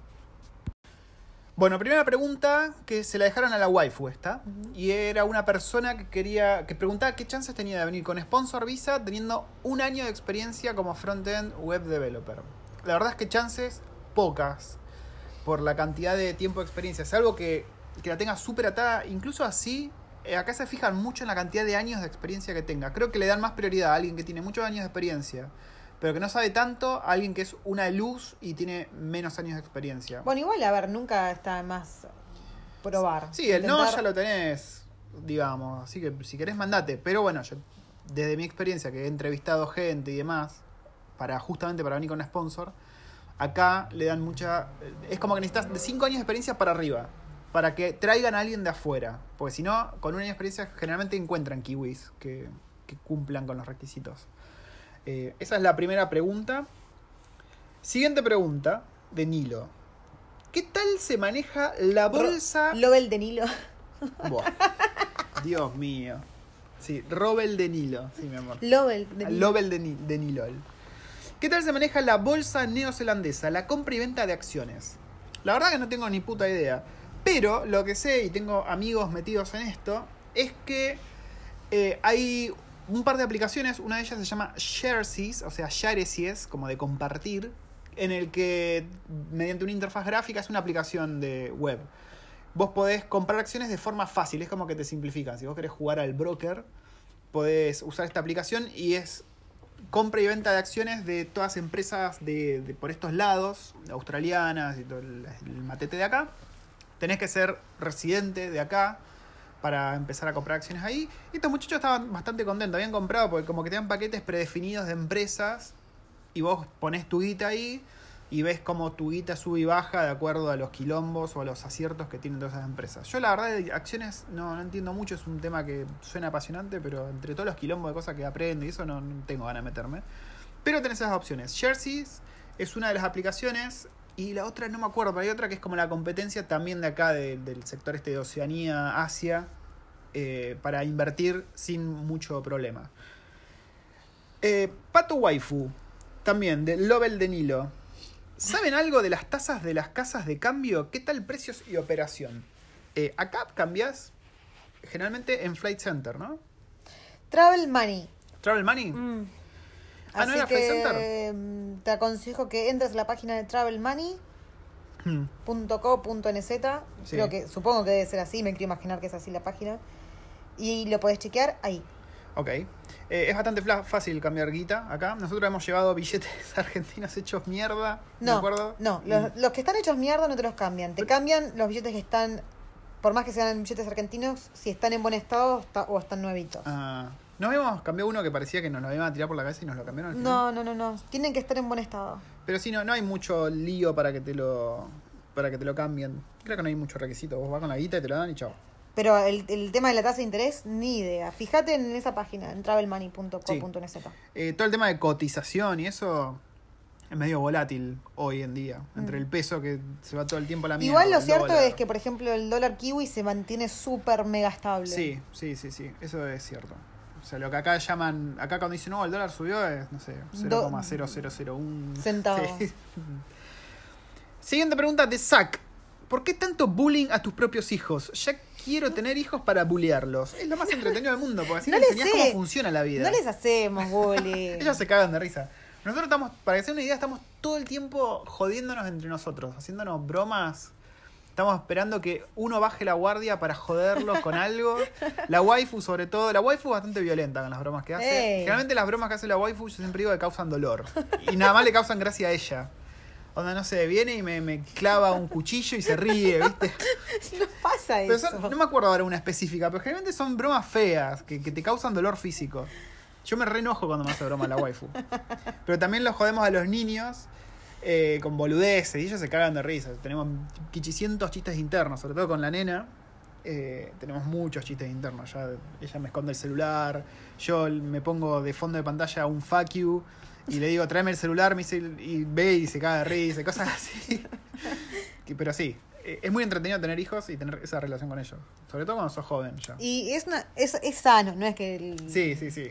Bueno, primera pregunta que se la dejaron a la waifu esta, uh-huh. y era una persona que quería que preguntaba qué chances tenía de venir con sponsor visa teniendo un año de experiencia como front-end web developer. La verdad es que chances pocas por la cantidad de tiempo de experiencia. Es algo que, que la tenga súper atada. Incluso así, acá se fijan mucho en la cantidad de años de experiencia que tenga. Creo que le dan más prioridad a alguien que tiene muchos años de experiencia pero que no sabe tanto, a alguien que es una luz y tiene menos años de experiencia. Bueno, igual, a ver, nunca está más probar. Sí, intentar... el no ya lo tenés, digamos. Así que si querés, mandate. Pero bueno, yo desde mi experiencia, que he entrevistado gente y demás, para justamente para venir con un sponsor, acá le dan mucha... Es como que necesitas de cinco años de experiencia para arriba, para que traigan a alguien de afuera. Porque si no, con un año de experiencia generalmente encuentran kiwis que, que cumplan con los requisitos. Eh, esa es la primera pregunta. Siguiente pregunta de Nilo. ¿Qué tal se maneja la bolsa? Ro- Robel de Nilo. Buah. Dios mío. Sí, Robel de Nilo. Sí, mi amor. Lobel de Nilo. Lobel de, Ni- de Nilo. ¿Qué tal se maneja la bolsa neozelandesa, la compra y venta de acciones? La verdad que no tengo ni puta idea. Pero lo que sé, y tengo amigos metidos en esto, es que eh, hay... un par de aplicaciones, una de ellas se llama Sharesies, o sea, Sharesies, como de compartir, en el que mediante una interfaz gráfica es una aplicación de web. Vos podés comprar acciones de forma fácil, es como que te simplifican. Si vos querés jugar al broker, podés usar esta aplicación y es compra y venta de acciones de todas empresas de, de por estos lados, australianas y todo el, el matete de acá. Tenés que ser residente de acá para empezar a comprar acciones ahí. Y estos muchachos estaban bastante contentos. Habían comprado porque como que te dan paquetes predefinidos de empresas y vos ponés tu guita ahí y ves cómo tu guita sube y baja de acuerdo a los quilombos o a los aciertos que tienen todas esas empresas. Yo la verdad de acciones no, no entiendo mucho. Es un tema que suena apasionante, pero entre todos los quilombos de cosas que aprendo y eso no, no tengo ganas de meterme. Pero tenés esas opciones. Sharesies es una de las aplicaciones. Y la otra, no me acuerdo, pero hay otra que es como la competencia también de acá, de, del sector este de Oceanía, Asia, eh, para invertir sin mucho problema. Eh, Pato Waifu, también, de Lobel de Nilo. ¿Saben algo de las tasas de las casas de cambio? ¿Qué tal precios y operación? Eh, acá cambiás generalmente en Flight Center, ¿no? Travel Money. ¿Travel Money? Mm. Ah, así no era Flight Center. Eh, te aconsejo que entres a la página de travel money punto co punto n z. Sí. Creo que, supongo que debe ser así, me quiero imaginar que es así la página. Y lo podés chequear ahí. Ok. Eh, es bastante fácil cambiar guita acá. Nosotros hemos llevado billetes argentinos hechos mierda. No, ¿de acuerdo? No, los, mm. los que están hechos mierda no te los cambian. Te cambian los billetes que están, por más que sean billetes argentinos, si están en buen estado está, o están nuevitos. Ah. ¿No habíamos cambiado uno que parecía que nos lo iban a tirar por la cabeza y nos lo cambiaron al final? No, no, no, no. Tienen que estar en buen estado. Pero sí, no, no hay mucho lío para que te lo para que te lo cambien. Creo que no hay mucho requisito. Vos vas con la guita y te la dan y chao. Pero el, el tema de la tasa de interés, ni idea. Fíjate en esa página, en travel money punto co punto n z. Sí. Eh, todo el tema de cotización y eso es medio volátil hoy en día. Mm. Entre el peso que se va todo el tiempo a la mierda. Igual lo cierto dólar. Es que, por ejemplo, el dólar kiwi se mantiene súper mega estable. Sí, sí, sí, sí. Eso es cierto. O sea, lo que acá llaman... Acá cuando dicen, no, el dólar subió es, no sé, cero coma cero cero cero uno... centavos. Sí. Siguiente pregunta de Zach. ¿Por qué tanto bullying a tus propios hijos? Ya quiero tener hijos para bullearlos. Es lo más entretenido del mundo, porque así no les enseñás sé. Cómo funciona la vida. No les hacemos bullying. Ellos se cagan de risa. Nosotros estamos, para que sea una idea, estamos todo el tiempo jodiéndonos entre nosotros, haciéndonos bromas... Estamos esperando que uno baje la guardia para joderlos con algo. La waifu, sobre todo. La waifu es bastante violenta con las bromas que hace. Ey. Generalmente las bromas que hace la waifu, yo siempre digo que causan dolor. Y nada más le causan gracia a ella. Onda, no sé, viene y me, me clava un cuchillo y se ríe, ¿viste? No pasa eso. Pero son, no me acuerdo ahora una específica, pero generalmente son bromas feas, que, que te causan dolor físico. Yo me re enojo cuando me hace broma la waifu. Pero también los jodemos a los niños... Eh, con boludeces, y ellos se cagan de risa. Tenemos quichicientos chistes internos, sobre todo con la nena. Eh, tenemos muchos chistes internos. Ya, ella me esconde el celular, yo me pongo de fondo de pantalla un fuck you y le digo, tráeme el celular, me dice, y ve y se caga de risa, cosas así. que, pero sí, eh, es muy entretenido tener hijos y tener esa relación con ellos, sobre todo cuando sos joven ya. Y es, una, es, es sano, no es que. El... Sí, sí, sí.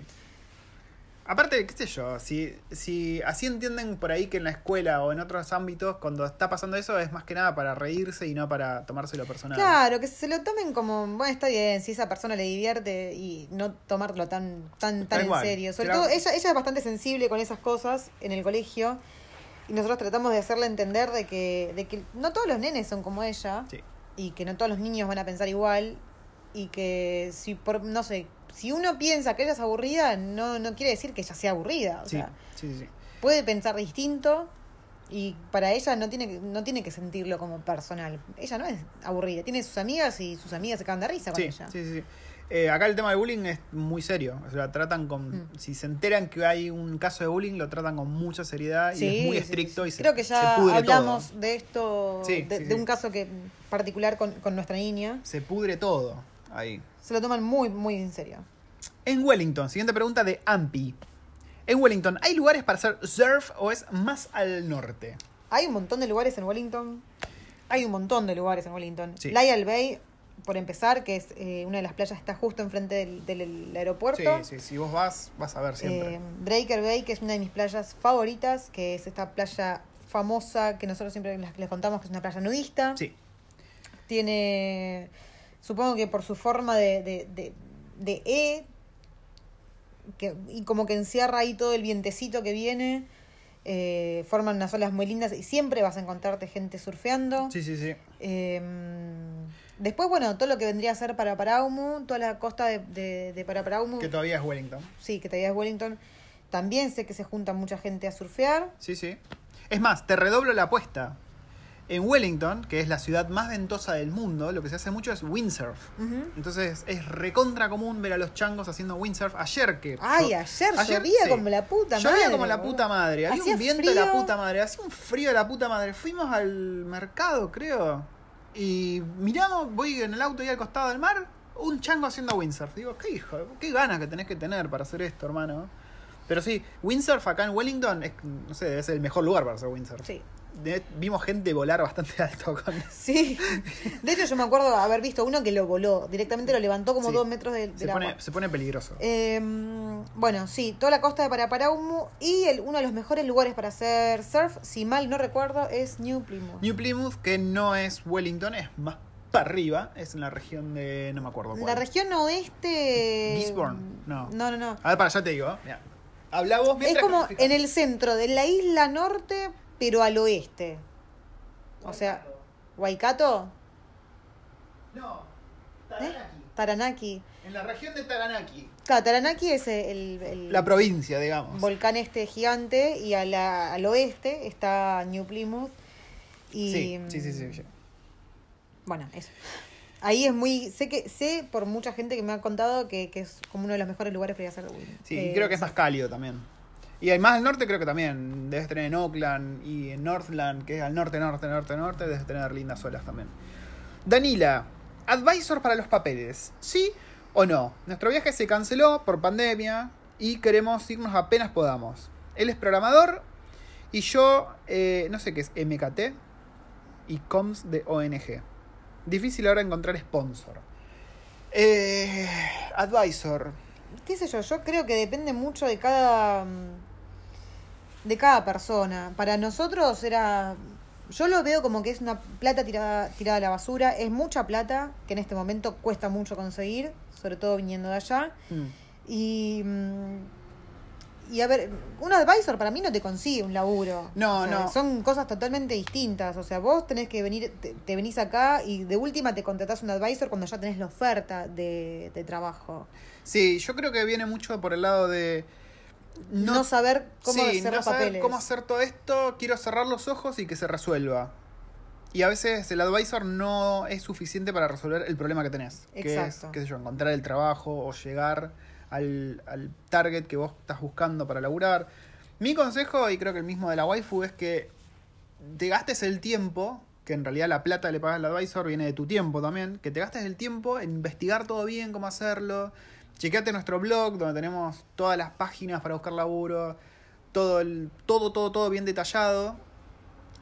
Aparte, qué sé yo, si, si así entienden por ahí que en la escuela o en otros ámbitos, cuando está pasando eso, es más que nada para reírse y no para tomárselo personal. Claro, que se lo tomen como, bueno, está bien, si esa persona le divierte y no tomártelo tan tan tan en serio. Sobre todo, ella, ella es bastante sensible con esas cosas en el colegio y nosotros tratamos de hacerle entender de que, de que no todos los nenes son como ella, sí. Y que no todos los niños van a pensar igual y que si, por, no sé... Si uno piensa que ella es aburrida, no, no quiere decir que ella sea aburrida. O sí, sea, sí, sí. Puede pensar distinto y para ella no tiene, no tiene que sentirlo como personal. Ella no es aburrida. Tiene sus amigas y sus amigas se cagan de risa con sí, ella. Sí, sí, sí. Eh, acá el tema de bullying es muy serio. O sea, tratan con... Mm. Si se enteran que hay un caso de bullying, lo tratan con mucha seriedad y sí, es muy estricto. Sí, sí, sí. Y se, creo que ya hablamos todo. De esto, sí, de, sí, de sí. Un caso que particular con, con nuestra niña. Se pudre todo ahí. Se lo toman muy, muy en serio. En Wellington, siguiente pregunta de Ampi. En Wellington, ¿hay lugares para hacer surf o es más al norte? Hay un montón de lugares en Wellington. Hay un montón de lugares en Wellington. Sí. Lyall Bay, por empezar, que es eh, una de las playas que está justo enfrente del, del aeropuerto. Sí, sí, si vos vas, vas a ver siempre. Eh, Breaker Bay, que es una de mis playas favoritas, que es esta playa famosa que nosotros siempre les, les contamos que es una playa nudista. Sí. Tiene... Supongo que por su forma de, de, de, de E, que, y como que encierra ahí todo el vientecito que viene, eh, forman unas olas muy lindas y siempre vas a encontrarte gente surfeando. Sí, sí, sí. Eh, después, bueno, todo lo que vendría a ser Paraparaumu, toda la costa de, de, de Paraparaumu. Que todavía es Wellington. Sí, que todavía es Wellington. También sé que se junta mucha gente a surfear. Sí, sí. Es más, te redoblo la apuesta. En Wellington, que es la ciudad más ventosa del mundo, lo que se hace mucho es windsurf. Uh-huh. Entonces es recontra común ver a los changos haciendo windsurf. Ayer que... Ay, yo, ayer, ayer llovía sí. como la puta madre. Llovía como la puta madre. Había un viento frío. De la puta madre. Hacía un frío de la puta madre. Fuimos al mercado, creo. Y miramos, voy en el auto y al costado del mar, un chango haciendo windsurf. Digo, qué hijo, qué ganas que tenés que tener para hacer esto, hermano. Pero sí, windsurf acá en Wellington, es, no sé, es el mejor lugar para hacer windsurf. Sí. De, vimos gente volar bastante alto con eso. Sí, de hecho yo me acuerdo haber visto uno que lo voló, directamente lo levantó como sí. dos metros de, de se, la pone, agua. Se pone peligroso. Eh, bueno, sí, toda la costa de Paraparaumu y el, uno de los mejores lugares para hacer surf, si mal no recuerdo, es New Plymouth. New Plymouth, que no es Wellington, es más para arriba, es en la región de... no me acuerdo cuál. La región oeste... Gisborne, no. No, no, no. A ver, para allá te digo, ¿eh? Mirá. Habla vos mientras... Es como en el centro de la isla norte, pero al oeste. O sea... ¿Waikato? No, Taranaki. ¿Eh? Taranaki. En la región de Taranaki. Claro, Taranaki es el... el la provincia, digamos. Volcán este gigante, y a la, al oeste está New Plymouth. Y, sí, sí, sí, sí, sí. Bueno, eso. Ahí es muy... Sé que sé por mucha gente que me ha contado que, que es como uno de los mejores lugares para ir a hacer... Sí, eh, creo que es más cálido también. Y más al norte creo que también. Debes tener en Auckland y en Northland, que es al norte, norte, norte, norte. Debes tener lindas olas también. Danila, advisor para los papeles. ¿Sí o no? Nuestro viaje se canceló por pandemia y queremos irnos apenas podamos. Él es programador y yo, eh, no sé qué es, M K T y comms de O N G. Difícil ahora encontrar sponsor. Eh, advisor. ¿Qué sé yo? Yo creo que depende mucho de cada... de cada persona. Para nosotros era... Yo lo veo como que es una plata tirada, tirada a la basura. Es mucha plata que en este momento cuesta mucho conseguir, sobre todo viniendo de allá. Mm. Y... y a ver, un advisor para mí no te consigue un laburo. No, o sea, no. Son cosas totalmente distintas. O sea, vos tenés que venir, te, te venís acá y de última te contratás un advisor cuando ya tenés la oferta de, de trabajo. Sí, yo creo que viene mucho por el lado de... No, no saber cómo sí, hacer no los saber papeles. Cómo hacer todo esto, quiero cerrar los ojos y que se resuelva. Y a veces el advisor no es suficiente para resolver el problema que tenés. Exacto. Que es, qué sé yo, encontrar el trabajo o llegar... Al, al target que vos estás buscando para laburar. Mi consejo, y creo que el mismo de la waifu, es que te gastes el tiempo, que en realidad la plata que le pagas al advisor viene de tu tiempo también, que te gastes el tiempo en investigar todo bien, cómo hacerlo. Chequeate nuestro blog, donde tenemos todas las páginas para buscar laburo, todo, el, todo, todo, todo bien detallado.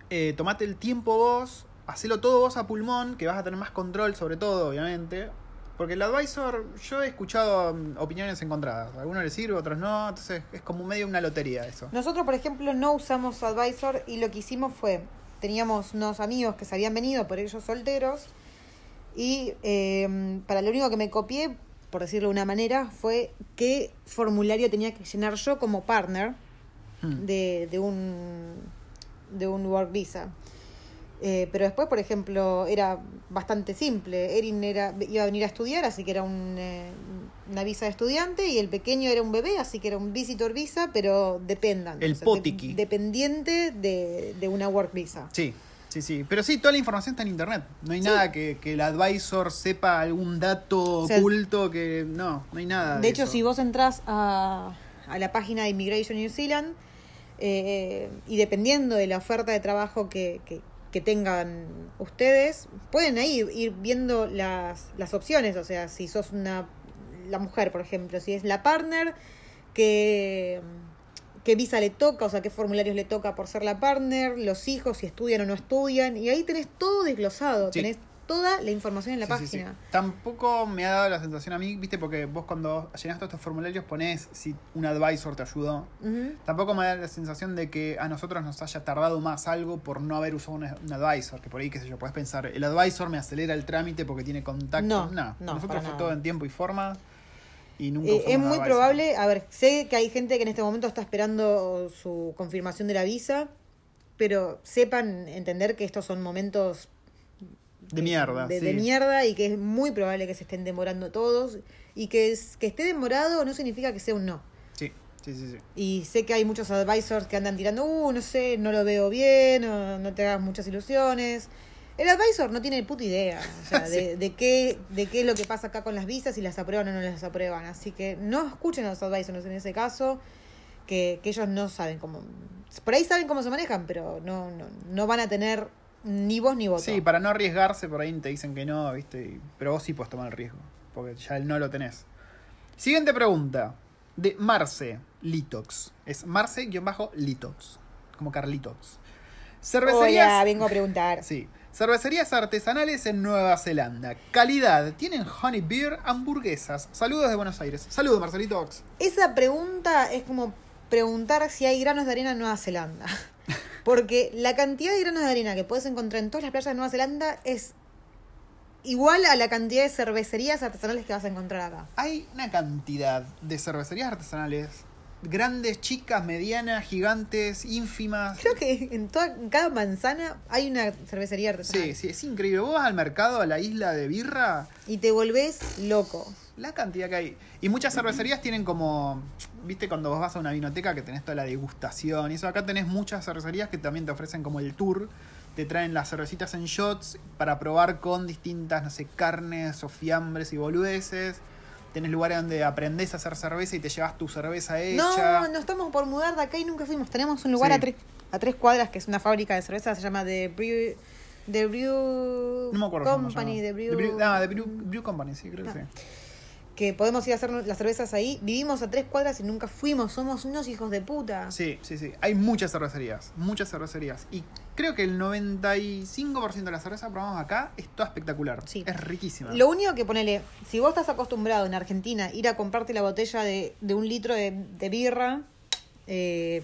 Eh, tomate el tiempo vos, hacelo todo vos a pulmón, que vas a tener más control sobre todo, obviamente. Porque el advisor, yo he escuchado opiniones encontradas. A algunos les sirve, a otros no. Entonces es como medio una lotería eso. Nosotros, por ejemplo, no usamos advisor y lo que hicimos fue... Teníamos unos amigos que se habían venido, por ellos solteros. Y eh, para lo único que me copié, por decirlo de una manera, fue qué formulario tenía que llenar yo como partner hmm. de, de, un, de un work visa. Eh, pero después, por ejemplo, era bastante simple. Erin era iba a venir a estudiar, así que era un, eh, una visa de estudiante, y el pequeño era un bebé, así que era un visitor visa, pero dependan. El o sea, potiqui. De, dependiente de, de una work visa. Sí, sí, sí. Pero sí, toda la información está en internet. No hay sí. nada que, que el advisor sepa algún dato o sea, oculto que... No, no hay nada de, de hecho, eso. Si vos entrás a, a la página de Immigration New Zealand, eh, y dependiendo de la oferta de trabajo que... que que tengan ustedes, pueden ahí ir viendo las, las opciones. O sea, si sos una la mujer, por ejemplo, si es la partner, qué, qué visa le toca, o sea, qué formularios le toca por ser la partner, los hijos, si estudian o no estudian, y ahí tenés todo desglosado, sí. tenés toda la información en la sí, página. Sí, sí. Tampoco me ha dado la sensación a mí, viste, porque vos cuando llenás todos estos formularios ponés si un advisor te ayudó. Uh-huh. Tampoco me da la sensación de que a nosotros nos haya tardado más algo por no haber usado un, un advisor, que por ahí, qué sé yo, podés pensar, el advisor me acelera el trámite porque tiene contacto. No, no, no nosotros fue nada. Todo en tiempo y forma. Y nunca eh, es muy advisor. Probable, a ver, sé que hay gente que en este momento está esperando su confirmación de la visa, pero sepan entender que estos son momentos... De mierda, de, sí. de mierda, y que es muy probable que se estén demorando todos. Y que, es, que esté demorado no significa que sea un no. Sí, sí, sí, sí. Y sé que hay muchos advisors que andan tirando, uh, no sé, no lo veo bien, o, no te hagas muchas ilusiones. El advisor no tiene puta idea, o sea, sí. de, de, qué, de qué es lo que pasa acá con las visas, si las aprueban o no las aprueban. Así que no escuchen a los advisors en ese caso, que, que ellos no saben cómo... Por ahí saben cómo se manejan, pero no, no, no van a tener... Ni vos ni voto. Sí, para no arriesgarse, por ahí te dicen que no, ¿viste? Pero vos sí podés tomar el riesgo, porque ya no lo tenés. Siguiente pregunta, de Marce Litox. Es Marce-Litox, como Carlitox. Cervecerías... Hola, vengo a preguntar. Sí. Cervecerías artesanales en Nueva Zelanda. Calidad. Tienen honey beer, hamburguesas. Saludos de Buenos Aires. Saludos, Marcelitox. Esa pregunta es como preguntar si hay granos de arena en Nueva Zelanda. Porque la cantidad de granos de arena que puedes encontrar en todas las playas de Nueva Zelanda es igual a la cantidad de cervecerías artesanales que vas a encontrar acá. Hay una cantidad de cervecerías artesanales. Grandes, chicas, medianas, gigantes, ínfimas. Creo que en toda, en cada manzana hay una cervecería artesanal. Sí, sí, es increíble. Vos vas al mercado, a la isla de birra, y te volvés loco. La cantidad que hay. Y muchas cervecerías tienen como... Viste cuando vos vas a una vinoteca que tenés toda la degustación y eso. Acá tenés muchas cervecerías que también te ofrecen como el tour. Te traen las cervecitas en shots para probar con distintas, no sé, carnes o fiambres y boludeces. Tenés lugares donde aprendés a hacer cerveza y te llevas tu cerveza hecha. No, no, no estamos por mudar de acá y nunca fuimos. Tenemos un lugar sí. a, tres, a tres cuadras que es una fábrica de cerveza, se llama The Brew, The Brew no me acuerdo Company. The Brew... The Brew, no, The Brew, Brew Company, sí, creo no. que sí. Que podemos ir a hacer las cervezas ahí. Vivimos a tres cuadras y nunca fuimos. Somos unos hijos de puta. Sí, sí, sí. Hay muchas cervecerías, muchas cervecerías. Y creo que el noventa y cinco por ciento de la cerveza que probamos acá es toda espectacular. Sí. Es riquísima. Lo único que ponele, si vos estás acostumbrado en Argentina ir a comprarte la botella de, de un litro de, de birra, eh,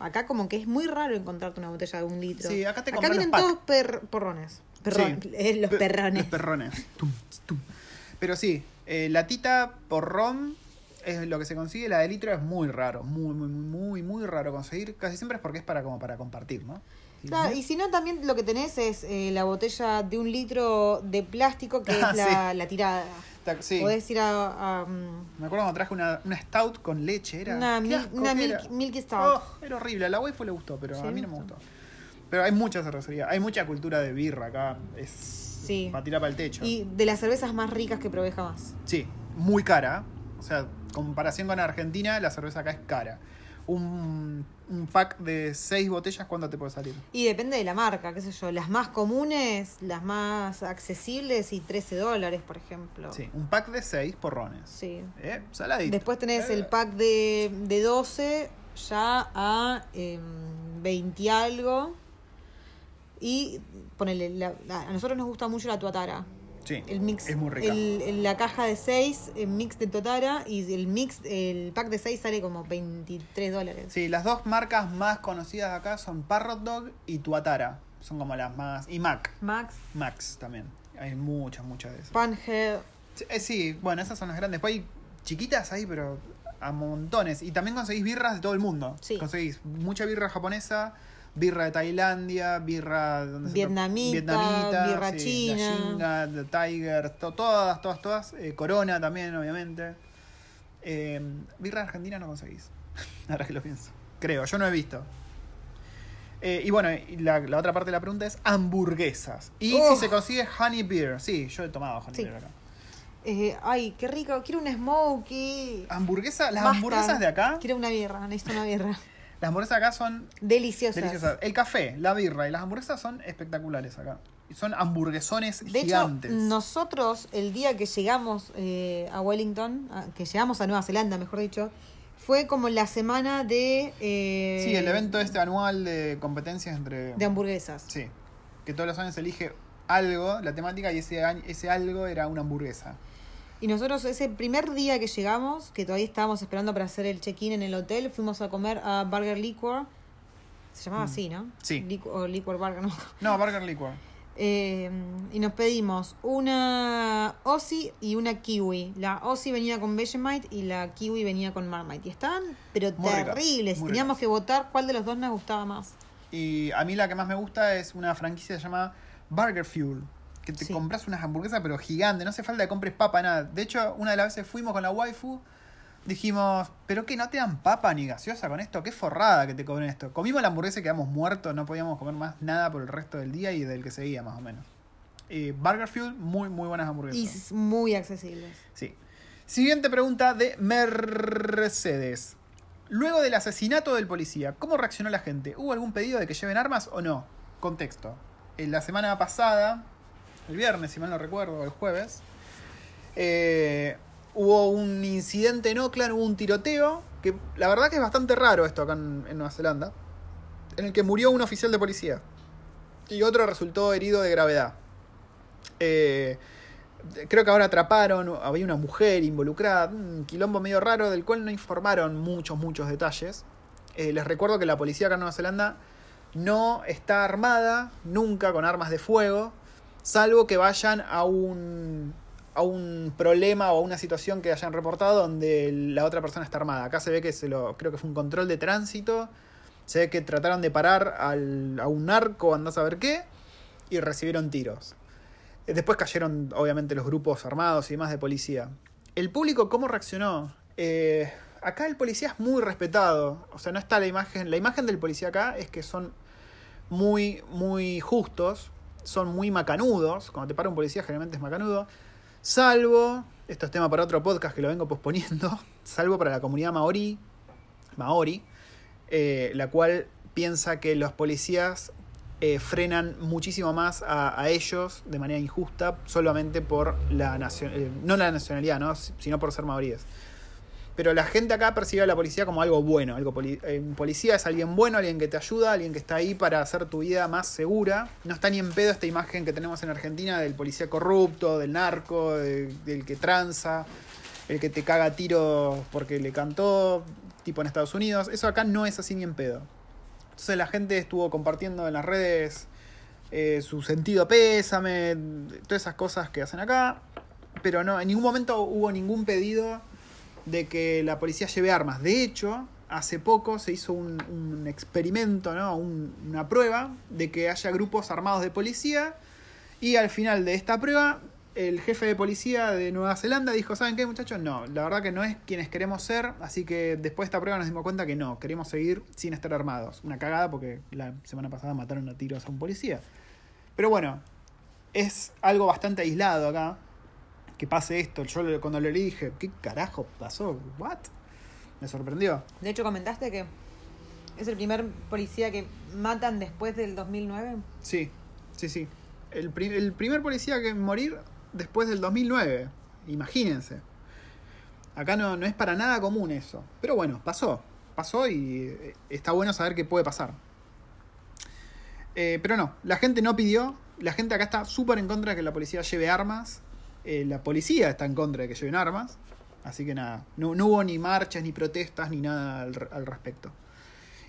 acá como que es muy raro encontrarte una botella de un litro. Sí, acá te compras. Acá vienen todos per, porrones. Perron, sí. eh, los Pe- perrones. Los perrones. Tum, tum. Pero sí, eh, latita por ron es lo que se consigue. La de litro es muy raro, muy, muy, muy, muy raro conseguir. Casi siempre es porque es para como para compartir, ¿no? Claro, y si no, también lo que tenés es eh, la botella de un litro de plástico que ah, es la, sí. la tirada. Sí. Podés ir a... a um, me acuerdo cuando traje una, una stout con leche, era... Una, mil, una era? Milk, milky stout. Oh, era horrible, a la waifu le gustó, pero sí, a mí no me gustó. Pero hay mucha cervecería, hay mucha cultura de birra acá, es... Sí. Para tirar para el techo. Y de las cervezas más ricas que probé jamás. Sí, muy cara. O sea, comparación con Argentina, la cerveza acá es cara. Un, un pack de seis botellas, ¿cuánto te puede salir? Y depende de la marca, qué sé yo. Las más comunes, las más accesibles y trece dólares, por ejemplo. Sí, un pack de seis porrones. Sí. Eh, saladito. Después tenés eh. el pack de, de doce ya a eh, veinte algo. Y ponele, la, la, a nosotros nos gusta mucho la Tuatara. Sí, el mix, es muy rica. El, el, la caja de seis, el mix de Tuatara y el mix, el pack de seis sale como veintitrés dólares. Sí, las dos marcas más conocidas acá son Parrot Dog y Tuatara. Son como las más... Y Mac. Max. Max también. Hay muchas, muchas de esas. Panhead. Sí, eh, sí, bueno, esas son las grandes. Después hay chiquitas ahí, pero a montones. Y también conseguís birras de todo el mundo. Sí. Conseguís mucha birra japonesa... Birra de Tailandia, birra vietnamita, vietnamita, birra sí, china, la Gina, la Tiger, to, todas, todas, todas. Eh, Corona también, obviamente. Eh, birra argentina no conseguís. Ahora que lo pienso. Creo, yo no he visto. Eh, y bueno, la, la otra parte de la pregunta es hamburguesas. Y oh. si se consigue honey beer. Sí, yo he tomado honey sí. beer acá. Eh, ay, qué rico. Quiero una smokey. Hamburguesa, las Basta. hamburguesas de acá. Quiero una birra, necesito una birra. Las hamburguesas acá son... Deliciosas. deliciosas. El café, la birra y las hamburguesas son espectaculares acá. Son hamburguesones de gigantes. De hecho, nosotros el día que llegamos eh, a Wellington, a, que llegamos a Nueva Zelanda, mejor dicho, fue como la semana de... Eh, sí, el evento este anual de competencias entre... De hamburguesas. Sí, que todos los años elige algo, la temática, y ese, ese algo era una hamburguesa. Y nosotros ese primer día que llegamos, que todavía estábamos esperando para hacer el check-in en el hotel, fuimos a comer a Burger Liquor. Se llamaba así, ¿no? Sí. Liqu- o Liquor Burger, no. No, Burger Liquor. Eh, y nos pedimos una Aussie y una Kiwi. La Aussie venía con Vegemite y la Kiwi venía con Marmite. Y estaban, pero muy terribles. Ricas, Teníamos ricas. que votar cuál de los dos nos gustaba más. Y a mí la que más me gusta es una franquicia que se llama Burger Fuel. Que te sí. compras unas hamburguesas pero gigantes, no hace falta que compres papa, nada. De hecho, una de las veces fuimos con la waifu, dijimos, pero que no te dan papa ni gaseosa con esto, qué forrada que te cobren esto. Comimos la hamburguesa y quedamos muertos, no podíamos comer más nada por el resto del día y del que seguía más o menos. Eh, Burger Fuel, muy muy buenas hamburguesas. Y muy accesibles. Sí. Siguiente pregunta de Mercedes. Luego del asesinato del policía, ¿cómo reaccionó la gente? ¿Hubo algún pedido de que lleven armas o no? Contexto. En la semana pasada... El viernes, si mal no recuerdo, el jueves, eh, hubo un incidente en Auckland, hubo un tiroteo, que la verdad que es bastante raro esto acá en, en Nueva Zelanda, en el que murió un oficial de policía y otro resultó herido de gravedad. Eh, creo que ahora atraparon, había una mujer involucrada, un quilombo medio raro del cual no informaron muchos, muchos detalles. Eh, les recuerdo que la policía acá en Nueva Zelanda no está armada nunca con armas de fuego. salvo que vayan a un, a un problema o a una situación que hayan reportado donde la otra persona está armada. Acá se ve que se lo, creo que fue un control de tránsito, se ve que trataron de parar al, a un narco, andás a ver qué, y recibieron tiros. Después cayeron, obviamente, los grupos armados y demás de policía. ¿El público cómo reaccionó? Eh, acá el policía es muy respetado. O sea, no está la imagen... La imagen del policía acá es que son muy, muy justos. Son muy macanudos. Cuando te para un policía, generalmente es macanudo. Salvo... Esto es tema para otro podcast que lo vengo posponiendo. Salvo para la comunidad maorí. Maori. Eh, la cual piensa que los policías... Eh, frenan muchísimo más a, a ellos de manera injusta solamente por la nación, eh, no la nacionalidad, ¿no? S- sino por ser maoríes. Pero la gente acá percibe a la policía como algo bueno. Algo poli- eh, un policía es alguien bueno, alguien que te ayuda, alguien que está ahí para hacer tu vida más segura. No está ni en pedo esta imagen que tenemos en Argentina del policía corrupto, del narco, de, del que tranza, el que te caga a tiros porque le cantó, tipo en Estados Unidos. Eso acá no es así ni en pedo. Entonces la gente estuvo compartiendo en las redes eh, su sentido pésame, todas esas cosas que hacen acá. Pero no, en ningún momento hubo ningún pedido de que la policía lleve armas. De hecho, hace poco se hizo un, un experimento, ¿no? un, una prueba de que haya grupos armados de policía. Y al final de esta prueba, el jefe de policía de Nueva Zelanda dijo, ¿saben qué, muchachos? No, la verdad que no es quienes queremos ser, así que después de esta prueba nos dimos cuenta que no, queremos seguir sin estar armados. Una cagada porque la semana pasada mataron a tiros a un policía. Pero bueno, es algo bastante aislado acá, que pase esto. Yo cuando lo leí dije, ¿qué carajo pasó? ¿What? Me sorprendió. De hecho, comentaste que es el primer policía que matan después del dos mil nueve. Sí, sí, sí. El, pri- el primer policía que morir... después del dos mil nueve, imagínense. Acá no, no es para nada común eso. Pero bueno, pasó. Pasó y está bueno saber qué puede pasar. Eh, pero no, la gente no pidió. La gente acá está súper en contra de que la policía lleve armas. Eh, la policía está en contra de que lleven armas. Así que nada, no, no hubo ni marchas, ni protestas, ni nada al, al respecto.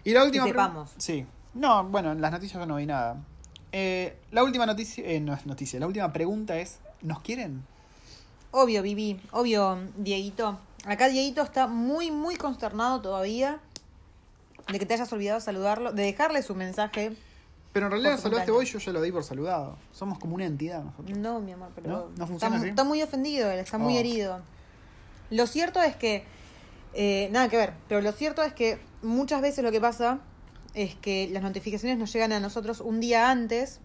Y la última... Que sepamos. Pre- sí. No, bueno, en las noticias yo no vi nada. Eh, la última noticia... Eh, no es noticia. La última pregunta es... ¿Nos quieren? Obvio, Vivi. Obvio, Dieguito. Acá Dieguito está muy, muy consternado todavía de que te hayas olvidado saludarlo, de dejarle su mensaje. Pero en realidad saludaste vos y yo ya lo di por saludado. Somos como una entidad nosotros. No, mi amor, pero... ¿No? ¿No funciona está, así? Está muy ofendido, está muy oh. herido. Lo cierto es que... Eh, nada que ver, pero lo cierto es que muchas veces lo que pasa es que las notificaciones nos llegan a nosotros un día antes...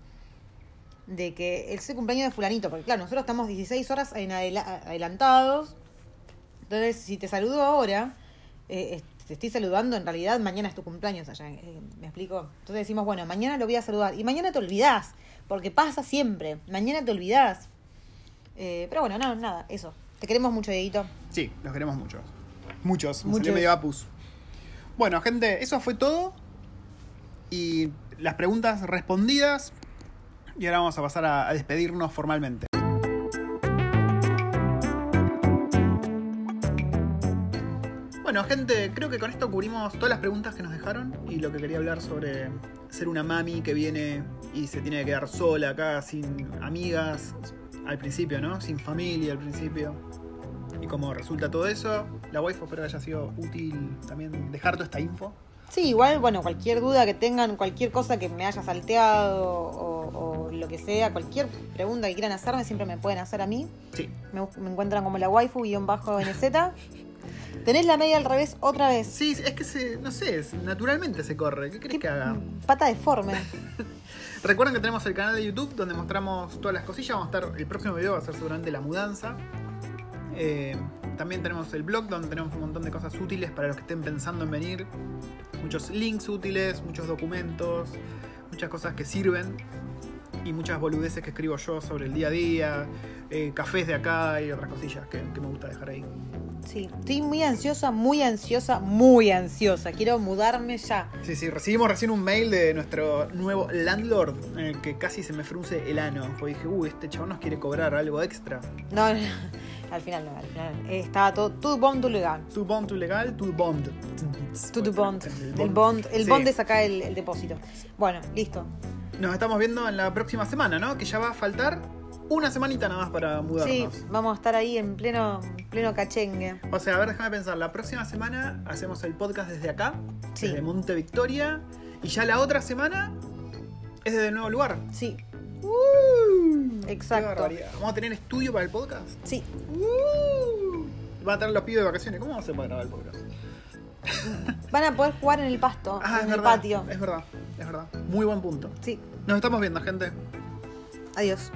de que es el cumpleaños de fulanito, porque claro, nosotros estamos dieciséis horas en adela- adelantados, entonces si te saludo ahora, eh, te estoy saludando, en realidad mañana es tu cumpleaños allá, eh, ¿me explico? Entonces decimos, bueno, mañana lo voy a saludar, y mañana te olvidás, porque pasa siempre, mañana te olvidás, eh, pero bueno, no, nada, eso, te queremos mucho, Dieguito. Sí, los queremos mucho, muchos, me salió medio apus. Bueno, gente, eso fue todo, y las preguntas respondidas. Y ahora vamos a pasar a, a despedirnos formalmente. Bueno, gente, creo que con esto cubrimos todas las preguntas que nos dejaron y lo que quería hablar sobre ser una mami que viene y se tiene que quedar sola acá, sin amigas al principio, ¿no? Sin familia al principio. Y como resulta todo eso, la waifu espero que haya sido útil también dejar toda esta info. Sí, igual, bueno, cualquier duda que tengan, cualquier cosa que me haya salteado o, o lo que sea, cualquier pregunta que quieran hacerme, siempre me pueden hacer a mí. Sí. Me, me encuentran como la waifu guión bajo N Z. ¿Tenés la media al revés otra vez? Sí, es que, se, no sé, naturalmente se corre. ¿Qué crees que haga? Pata deforme. Recuerden que tenemos el canal de YouTube donde mostramos todas las cosillas. Vamos a estar, el próximo video va a ser seguramente la mudanza. Eh, también tenemos el blog donde tenemos un montón de cosas útiles para los que estén pensando en venir. Muchos links útiles, muchos documentos, muchas cosas que sirven y muchas boludeces que escribo yo sobre el día a día, eh, cafés de acá y otras cosillas que, que me gusta dejar ahí. Sí, estoy muy ansiosa, muy ansiosa, muy ansiosa. Quiero mudarme ya. Sí, sí, recibimos recién un mail de nuestro nuevo landlord en el que casi se me frunce el ano. Porque dije, uy, este chabón nos quiere cobrar algo extra. No, no. Al final no, al final eh, estaba todo tu bond, tu legal. Tu bond, tu legal, tu bond. Tu bond. El bond, el bond es acá el depósito. Bueno, listo. nos estamos viendo en la próxima semana, ¿no? Que ya va a faltar una semanita nada más para mudarnos. Sí, vamos a estar ahí en pleno, pleno cachengue. O sea, a ver, déjame pensar. La próxima semana hacemos el podcast desde acá, sí, desde Monte Victoria. Y ya la otra semana es desde el nuevo lugar. Sí. Uh, Exacto. ¿Vamos a tener estudio para el podcast? Sí. Uh, van a tener los pibes de vacaciones. ¿Cómo vamos a poder grabar el podcast? Van a poder jugar en el pasto, ah, en el patio. Es verdad, es verdad. Muy buen punto. Sí. Nos estamos viendo, gente. Adiós.